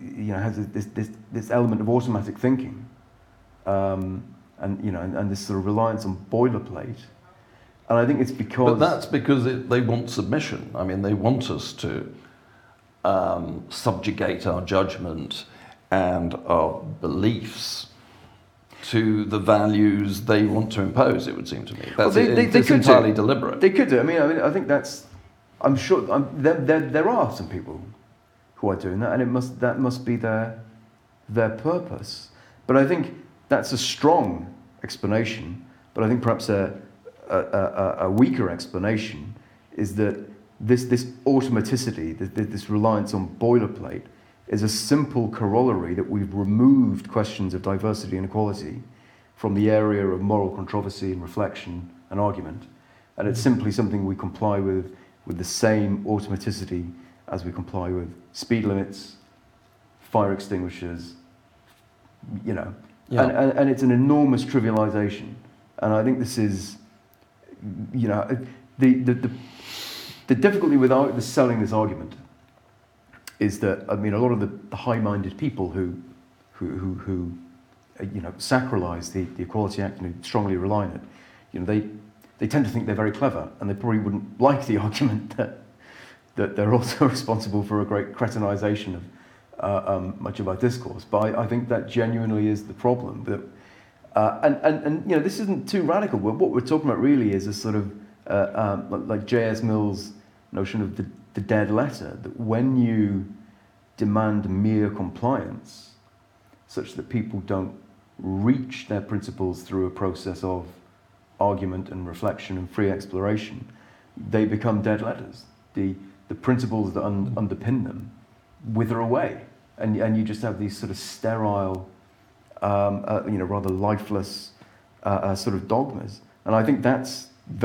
you know, has this this, this element of automatic thinking, um, and you know, and, and this sort of reliance on boilerplate. And I think it's because. But that's because it, they want submission. I mean, they want us to um, subjugate our judgment and our beliefs to the values they want to impose, it would seem to me. That's well, they, they, they could entirely do. deliberate. They could do. I mean, I mean, I think that's. I'm sure I'm, there, there. There are some people who are doing that, and it must. That must be their their purpose. But I think that's a strong explanation. But I think perhaps a a, a, a weaker explanation is that this this automaticity, this, this reliance on boilerplate, is a simple corollary that we've removed questions of diversity and equality from the area of moral controversy and reflection and argument. And it's simply something we comply with with the same automaticity as we comply with speed limits, fire extinguishers, you know. Yeah. And, and, and it's an enormous trivialization. And I think this is, you know, the, the, the, the difficulty with ar- selling this argument is that, I mean, a lot of the, the high-minded people who, who, who, who uh, you know, sacralise the, the Equality Act and who strongly rely on it, you know, they they tend to think they're very clever, and they probably wouldn't like the argument that that they're also responsible for a great cretinisation of uh, um, much of our discourse. But I, I think that genuinely is the problem. That uh, and, and and you know, this isn't too radical. What we're talking about really is a sort of uh, um, like J S Mill's notion of the. the dead letter, that when you demand mere compliance such that people don't reach their principles through a process of argument and reflection and free exploration, they become dead letters. The the principles that un- underpin them wither away, and and you just have these sort of sterile, um, uh, you know, rather lifeless uh, uh, sort of dogmas. And I think that's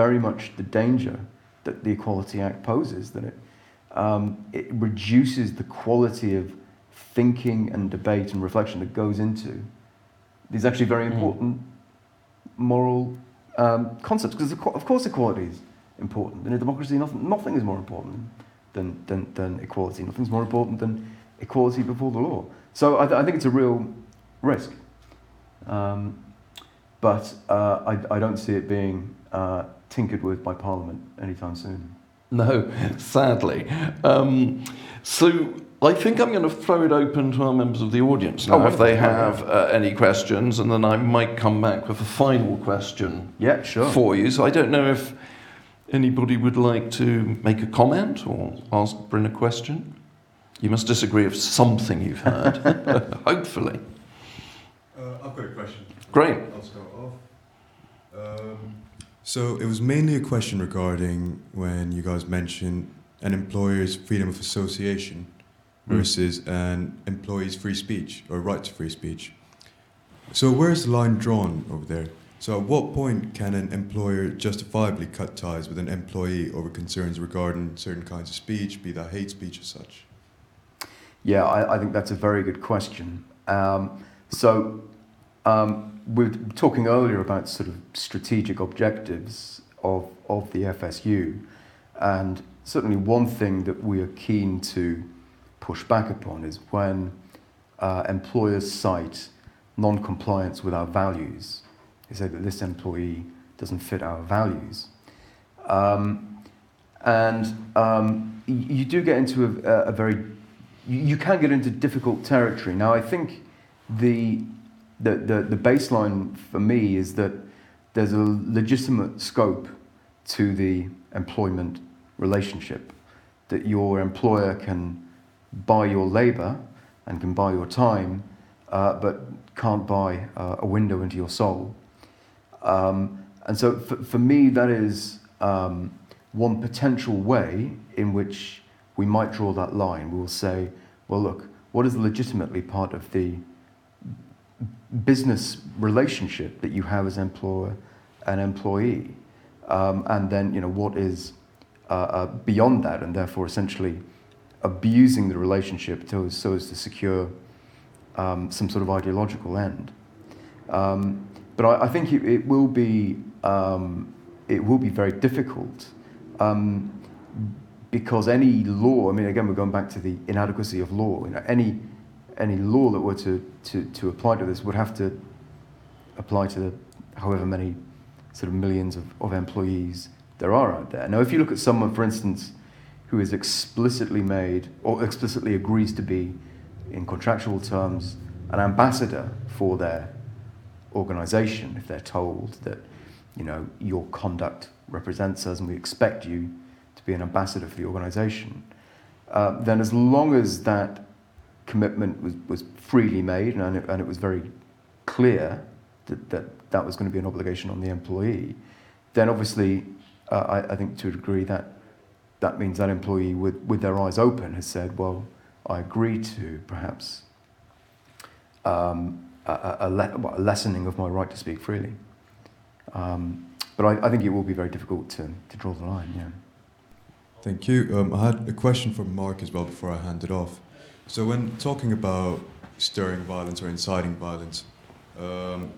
very much the danger that the Equality Act poses, that it Um, it reduces the quality of thinking and debate and reflection that goes into these actually very important mm. moral um, concepts. Because of, co- of course equality is important. In a democracy, nothing, nothing is more important than, than, than equality. Nothing's more important than equality before the law. So I, th- I think it's a real risk. Um, but uh, I, I don't see it being uh, tinkered with by Parliament anytime soon. No, sadly. Um, so I think I'm going to throw it open to our members of the audience now, oh, if they have uh, any questions, and then I might come back with a final question yeah, sure. for you. So I don't know if anybody would like to make a comment or ask Bryn a question. You must disagree with something you've heard, hopefully. Uh, I've got a question. Great. I'll start off. Um, So it was mainly a question regarding when you guys mentioned an employer's freedom of association mm. versus an employee's free speech or right to free speech. So where's the line drawn over there? So at what point can an employer justifiably cut ties with an employee over concerns regarding certain kinds of speech, be that hate speech or such? Yeah, I, I think that's a very good question. Um, so um, we were talking earlier about sort of strategic objectives of, of the F S U, and certainly one thing that we are keen to push back upon is when uh, employers cite non-compliance with our values. They say that this employee doesn't fit our values. Um, and um, you do get into a, a very, you can get into difficult territory. Now, I think the, the, the, the baseline for me is that there's a legitimate scope to the employment relationship, that your employer can buy your labor and can buy your time, uh, but can't buy uh, a window into your soul. Um, and so for, for me, that is um, one potential way in which we might draw that line. We'll say, well, look, what is legitimately part of the business relationship that you have as employer and employee? Um, and then, you know, what is uh, uh, beyond that, and therefore essentially abusing the relationship to, so as to secure um, some sort of ideological end. Um, But I, I think it, it will be um, it will be very difficult um, because any law. I mean, again, we're going back to the inadequacy of law. You know, any any law that were to, to, to apply to this would have to apply to the, however many sort of millions of, of employees there are out there. Now, if you look at someone, for instance, who is explicitly made or explicitly agrees to be, in contractual terms, an ambassador for their organization, if they're told that, you know, your conduct represents us and we expect you to be an ambassador for the organization, uh, then as long as that commitment was, was freely made and it, and it was very clear that, that that was going to be an obligation on the employee, then obviously uh, I, I think to a degree that that means that employee with, with their eyes open has said, well, I agree to perhaps um, A, a, le- a lessening of my right to speak freely. Um, but I, I think it will be very difficult to, to draw the line, yeah. Thank you. Um, I had a question from Mark as well before I hand it off. So when talking about stirring violence or inciting violence, um,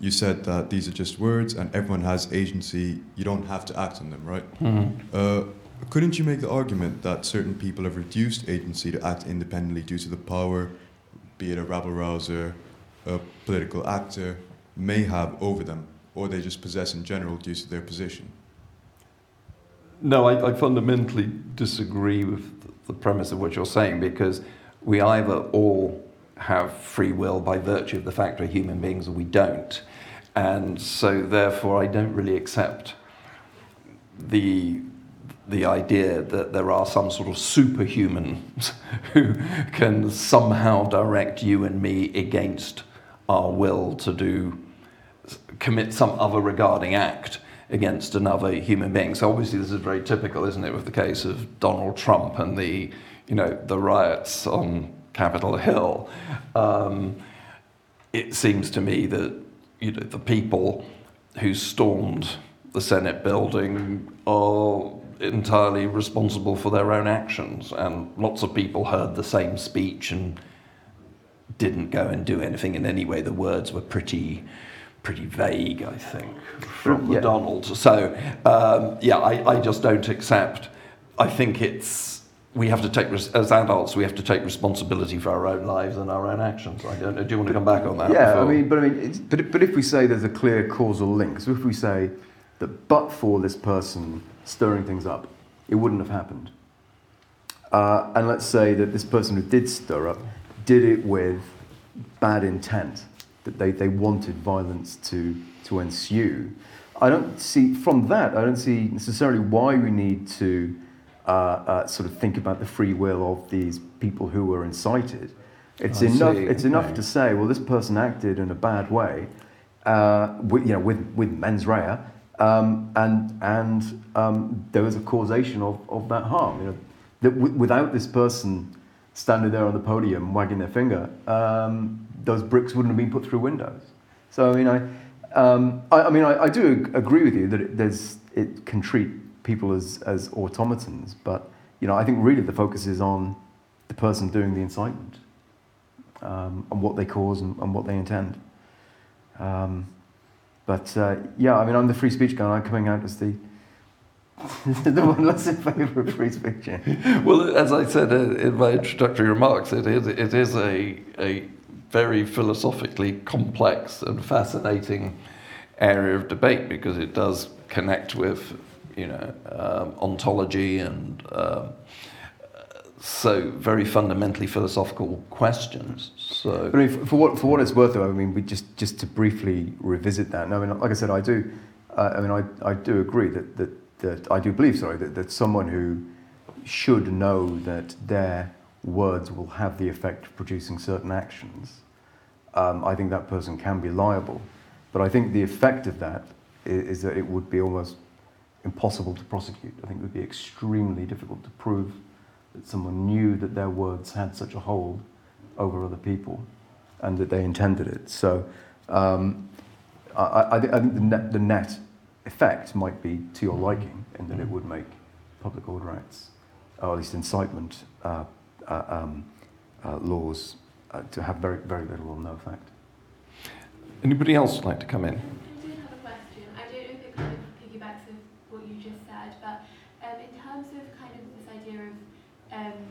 you said that these are just words and everyone has agency. You don't have to act on them, right? Mm-hmm. Uh, couldn't you make the argument that certain people have reduced agency to act independently due to the power, be it a rabble-rouser, a political actor may have over them, or they just possess in general due to their position? No, I, I fundamentally disagree with the premise of what you're saying, because we either all have free will by virtue of the fact we're human beings or we don't. And so therefore I don't really accept the the idea that there are some sort of superhumans who can somehow direct you and me against our will to do, commit some other regarding act against another human being. So obviously this is very typical, isn't it, with the case of Donald Trump and the, you know, the riots on Capitol Hill. Um, it seems to me that, you know, the people who stormed the Senate building are entirely responsible for their own actions, and lots of people heard the same speech and didn't go and do anything in any way. The words were pretty pretty vague, I think, from yeah. Donald. So, um, yeah, I, I just don't accept. I think it's, we have to take, as adults, we have to take responsibility for our own lives and our own actions. I don't know, do you want to come back on that? Yeah, before? I mean, but I mean, it's, but, but if we say there's a clear causal link, so if we say that but for this person stirring things up, it wouldn't have happened. Uh, and let's say that this person who did stir up did it with bad intent, that they, they wanted violence to, to ensue. I don't see, from that, I don't see necessarily why we need to uh, uh, sort of think about the free will of these people who were incited. It's I enough see. It's okay. enough to say, well, this person acted in a bad way, uh, with, you know, with, with mens rea, Um, and and um, there was a causation of, of that harm. You know, that w- without this person standing there on the podium wagging their finger, um, those bricks wouldn't have been put through windows. So, you know, Um, I, I mean, I, I do agree with you that it, there's it can treat people as, as automatons, but you know, I think really the focus is on the person doing the incitement, um, and what they cause and, and what they intend. Um, but uh, yeah, I mean, I'm the free speech guy. And I'm coming out as the the one that's in favour of free speech. Yeah. Well, as I said in my introductory remarks, it is it is a a. very philosophically complex and fascinating area of debate, because it does connect with, you know, um, ontology and um, so very fundamentally philosophical questions. So, but I mean, for what for what it's worth, though, I mean, we just, just to briefly revisit that. No, I mean, like I said, I do. Uh, I mean, I, I do agree that, that that I do believe, sorry, that that someone who should know that their words will have the effect of producing certain actions. Um, I think that person can be liable, but I think the effect of that is, is that it would be almost impossible to prosecute. I think it would be extremely difficult to prove that someone knew that their words had such a hold over other people and that they intended it. So um, I, I, th- I think the net, the net effect might be to your liking, in that it would make Public Order Acts, or at least incitement, uh, Uh, um, uh, laws uh, to have very, very little or no effect. Anybody else would like to come in? I do have a question. I don't know if it kind of piggybacks of what you just said, but um, in terms of kind of this idea of um,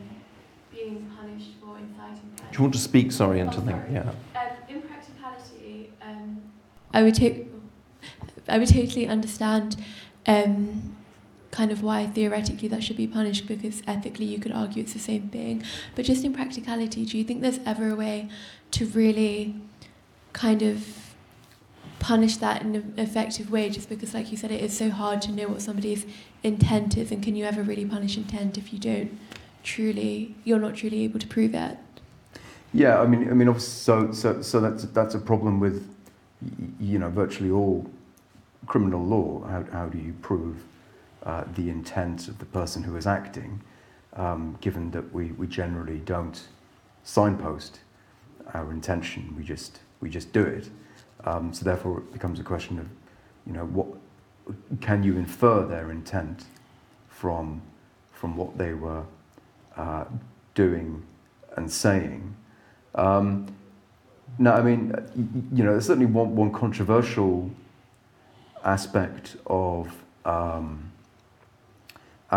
being punished for inciting... Do you want to speak, sorry, into oh, sorry. Yeah. Um, in practicality, um, I would to- I would totally understand um, kind of why theoretically that should be punished, because ethically you could argue it's the same thing. But just in practicality, do you think there's ever a way to really kind of punish that in an effective way? Just because, like you said, it is so hard to know what somebody's intent is, and can you ever really punish intent if you don't truly, you're not truly able to prove it? Yeah, I mean, I mean, so so so that's that's a problem with, you know, virtually all criminal law. How how do you prove Uh, the intent of the person who is acting, um, given that we, we generally don't signpost our intention, we just we just do it. Um, so therefore, it becomes a question of, you know, what can you infer their intent from from what they were uh, doing and saying? Um, no, I mean, you know, there's certainly one one controversial aspect of Um,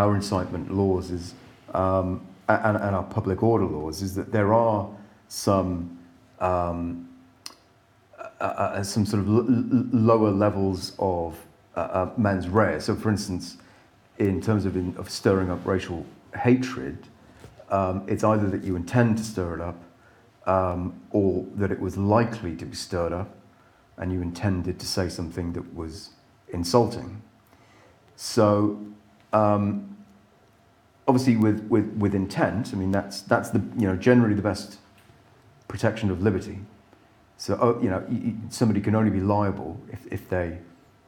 our incitement laws is, um, and, and our public order laws, is that there are some um, uh, uh, some sort of l- l- lower levels of uh, uh, mens rea. So, for instance, in terms of in, of stirring up racial hatred, um, it's either that you intend to stir it up, um, or that it was likely to be stirred up, and you intended to say something that was insulting. So. Um, obviously, with, with, with intent, I mean that's that's the you know generally the best protection of liberty. So oh, you know you, somebody can only be liable if, if they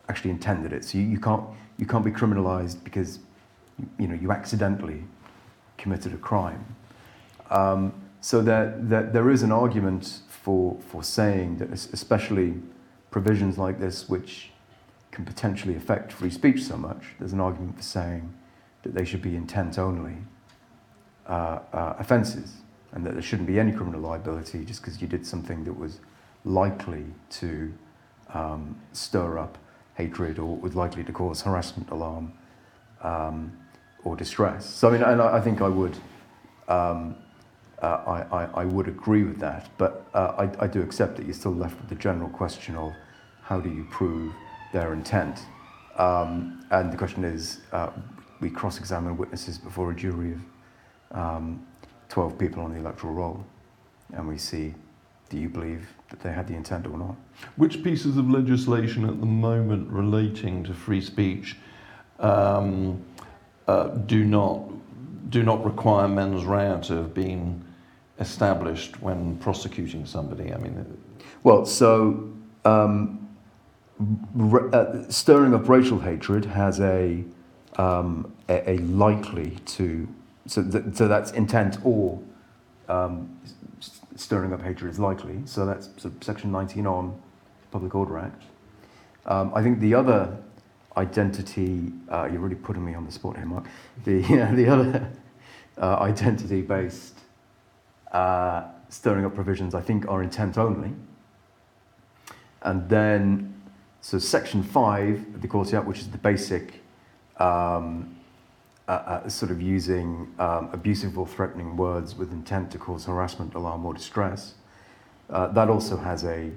actually intended it. So you, you can't you can't be criminalised because you, you know you accidentally committed a crime. Um, so there, there there is an argument for for saying that, especially provisions like this, which can potentially affect free speech so much, there's an argument for saying that they should be intent-only uh, uh, offences, and that there shouldn't be any criminal liability just because you did something that was likely to um, stir up hatred or was likely to cause harassment, alarm, um, or distress. So I mean, and I, I think I would, um, uh, I, I, I would agree with that, but uh, I, I do accept that you're still left with the general question of how do you prove their intent, um, and the question is, uh, we cross-examine witnesses before a jury of um, twelve people on the electoral roll, and we see, do you believe that they had the intent or not? Which pieces of legislation at the moment relating to free speech um, uh, do not do not require mens rea to have been established when prosecuting somebody? I mean, it... well, so. Um, Re- uh, stirring up racial hatred has a um, a, a likely to so th- so that's intent or um, s- stirring up hatred is likely. So that's so section nineteen on Public Order Act. Um, I think the other identity, uh, you're really putting me on the spot here, Mark. The, you know, the other uh, identity-based uh, stirring up provisions, I think, are intent only. And then, so Section five of the Equality Act, which is the basic um, uh, uh, sort of using um, abusive or threatening words with intent to cause harassment, alarm, or distress, uh, that also has a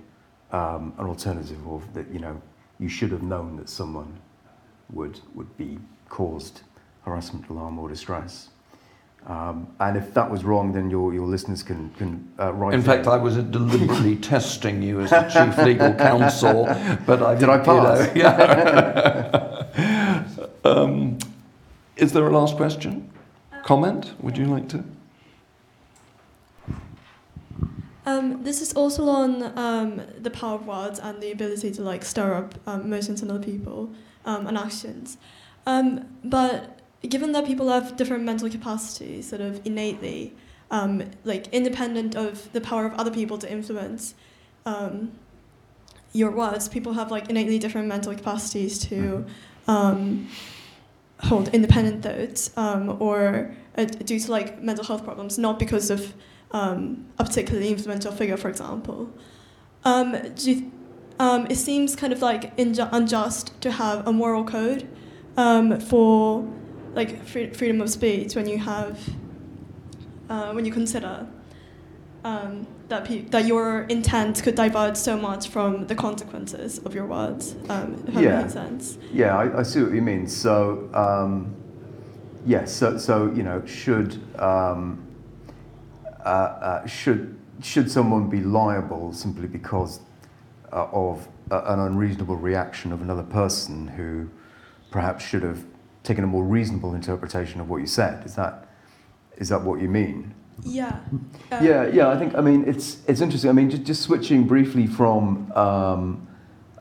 um, an alternative of that, you know, you should have known that someone would would be caused harassment, alarm, or distress. Um, and if that was wrong, then your, your listeners can, can uh, write. In fact, it. I was deliberately testing you as the chief legal counsel, but I did I pass? You know, yeah. um, is there a last question? Comment? Would you like to? Um, this is also on um, the power of words and the ability to like stir up um, emotions in other people um, and actions, um, but. Given that people have different mental capacities, sort of innately, um, like independent of the power of other people to influence um, your words, people have like innately different mental capacities to um, hold independent thoughts um, or uh, due to like mental health problems, not because of um, a particularly influential figure, for example. Um, do you, um, it seems kind of like inju- unjust to have a moral code um, for. Like free, freedom of speech, when you have, uh, when you consider um, that pe- that your intent could diverge so much from the consequences of your words, um, if that yeah. makes sense. Yeah, I, I see what you mean. So, um, yes, yeah, so so you know, should um, uh, uh, should should someone be liable simply because uh, of uh, an unreasonable reaction of another person who perhaps should have taking a more reasonable interpretation of what you said. Is that is that what you mean? Yeah. Um, yeah, yeah, I think, I mean, it's it's interesting. I mean, just, just switching briefly from um,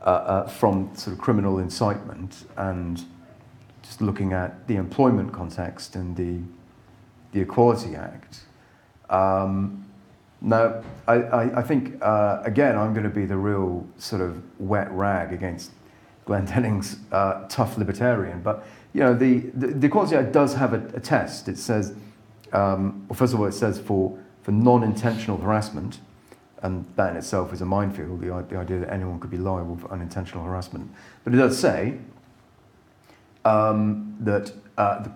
uh, uh, from sort of criminal incitement and just looking at the employment context and the the Equality Act. Um, now, I, I, I think, uh, again, I'm going to be the real sort of wet rag against Glendening's uh, tough libertarian, but you know, the, the, the Equality Act does have a, a test. It says, um, well, first of all, it says for, for non-intentional harassment, and that in itself is a minefield, the, the idea that anyone could be liable for unintentional harassment. But it does say um, that uh, the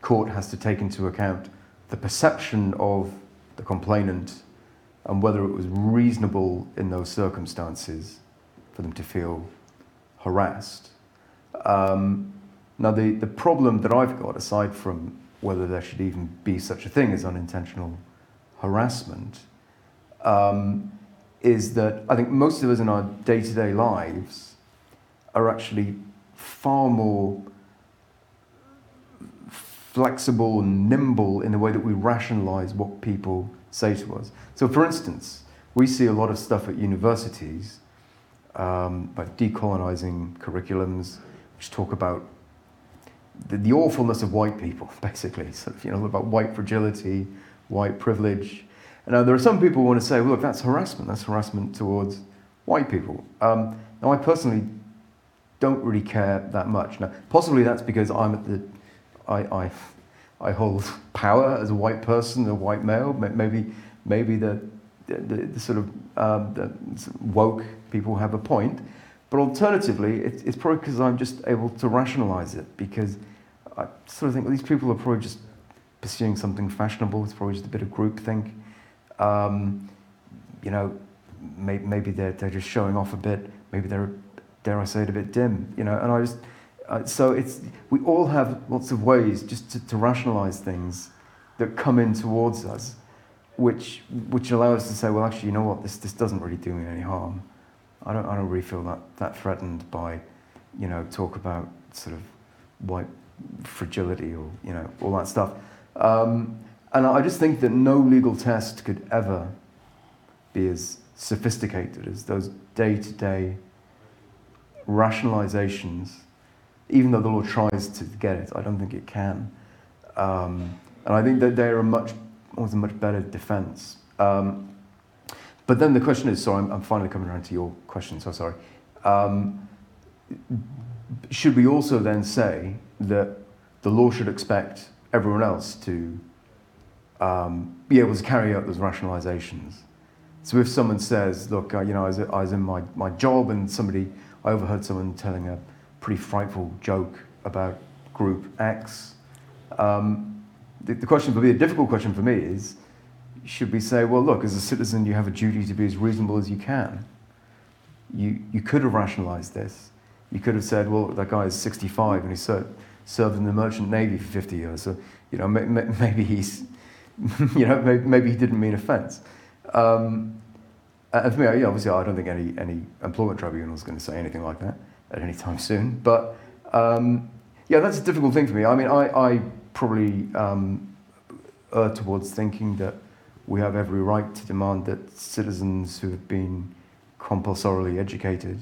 court has to take into account the perception of the complainant and whether it was reasonable in those circumstances for them to feel harassed. Um, Now, the, the problem that I've got, aside from whether there should even be such a thing as unintentional harassment, um, is that I think most of us in our day-to-day lives are actually far more flexible and nimble in the way that we rationalize what people say to us. So, for instance, we see a lot of stuff at universities um, about decolonizing curriculums, which talk about The, the awfulness of white people, basically, sort of, you know, about white fragility, white privilege. And now there are some people who want to say, well, look, that's harassment. That's harassment towards white people. Um, now, I personally don't really care that much. Now, possibly that's because I'm at the, I, I, I hold power as a white person, a white male. Maybe, maybe the, the, the, the sort of um, the woke people have a point. But alternatively, it, it's probably because I'm just able to rationalize it, because I sort of think, well, these people are probably just pursuing something fashionable. It's probably just a bit of groupthink. Um, you know, may, maybe they're they're just showing off a bit. Maybe they're, dare I say it, a bit dim. You know, and I just uh, so it's we all have lots of ways just to, to rationalize things that come in towards us, which which allow us to say, well, actually, you know what, this this doesn't really do me any harm. I don't. I don't really feel that, that threatened by, you know, talk about sort of white fragility or you know all that stuff. Um, and I just think that no legal test could ever be as sophisticated as those day-to-day rationalizations. Even though the law tries to get it, I don't think it can. Um, and I think that they are a much, always a much better defense. Um, But then the question is, sorry, I'm, I'm finally coming around to your question, so sorry. Um, should we also then say that the law should expect everyone else to um, be able to carry out those rationalizations? So if someone says, look, uh, you know, I was, I was in my, my job and somebody, I overheard someone telling a pretty frightful joke about group X, um, the, the question for me, a difficult question for me is, should we say, well, look, as a citizen, you have a duty to be as reasonable as you can. You you could have rationalized this. You could have said, well, that guy is sixty-five and he served, served in the merchant navy for fifty years. So, you know, maybe he's, you know, maybe he didn't mean offense. Um, and for me, yeah, obviously, I don't think any, any employment tribunal is going to say anything like that at any time soon. But, um, yeah, that's a difficult thing for me. I mean, I, I probably um, err towards thinking that we have every right to demand that citizens who have been compulsorily educated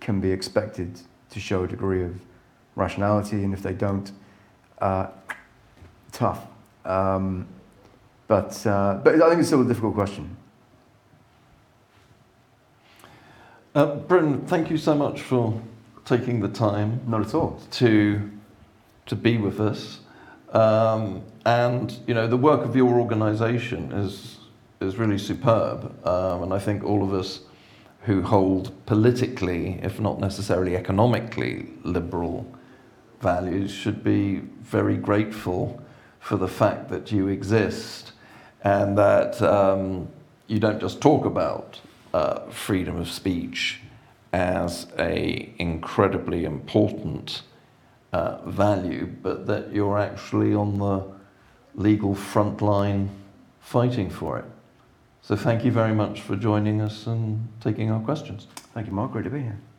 can be expected to show a degree of rationality, and if they don't, uh, tough. Um, but uh, but I think it's still a difficult question. Uh, Bryn, thank you so much for taking the time. Not at all. To to be with us. Um, and you know, the work of your organisation is is really superb, um, and I think all of us who hold politically, if not necessarily economically, liberal values should be very grateful for the fact that you exist, and that um, you don't just talk about uh, freedom of speech as a incredibly important Uh, value, but that you're actually on the legal front line fighting for it. So thank you very much for joining us and taking our questions. Thank you, Mark. Great to be here.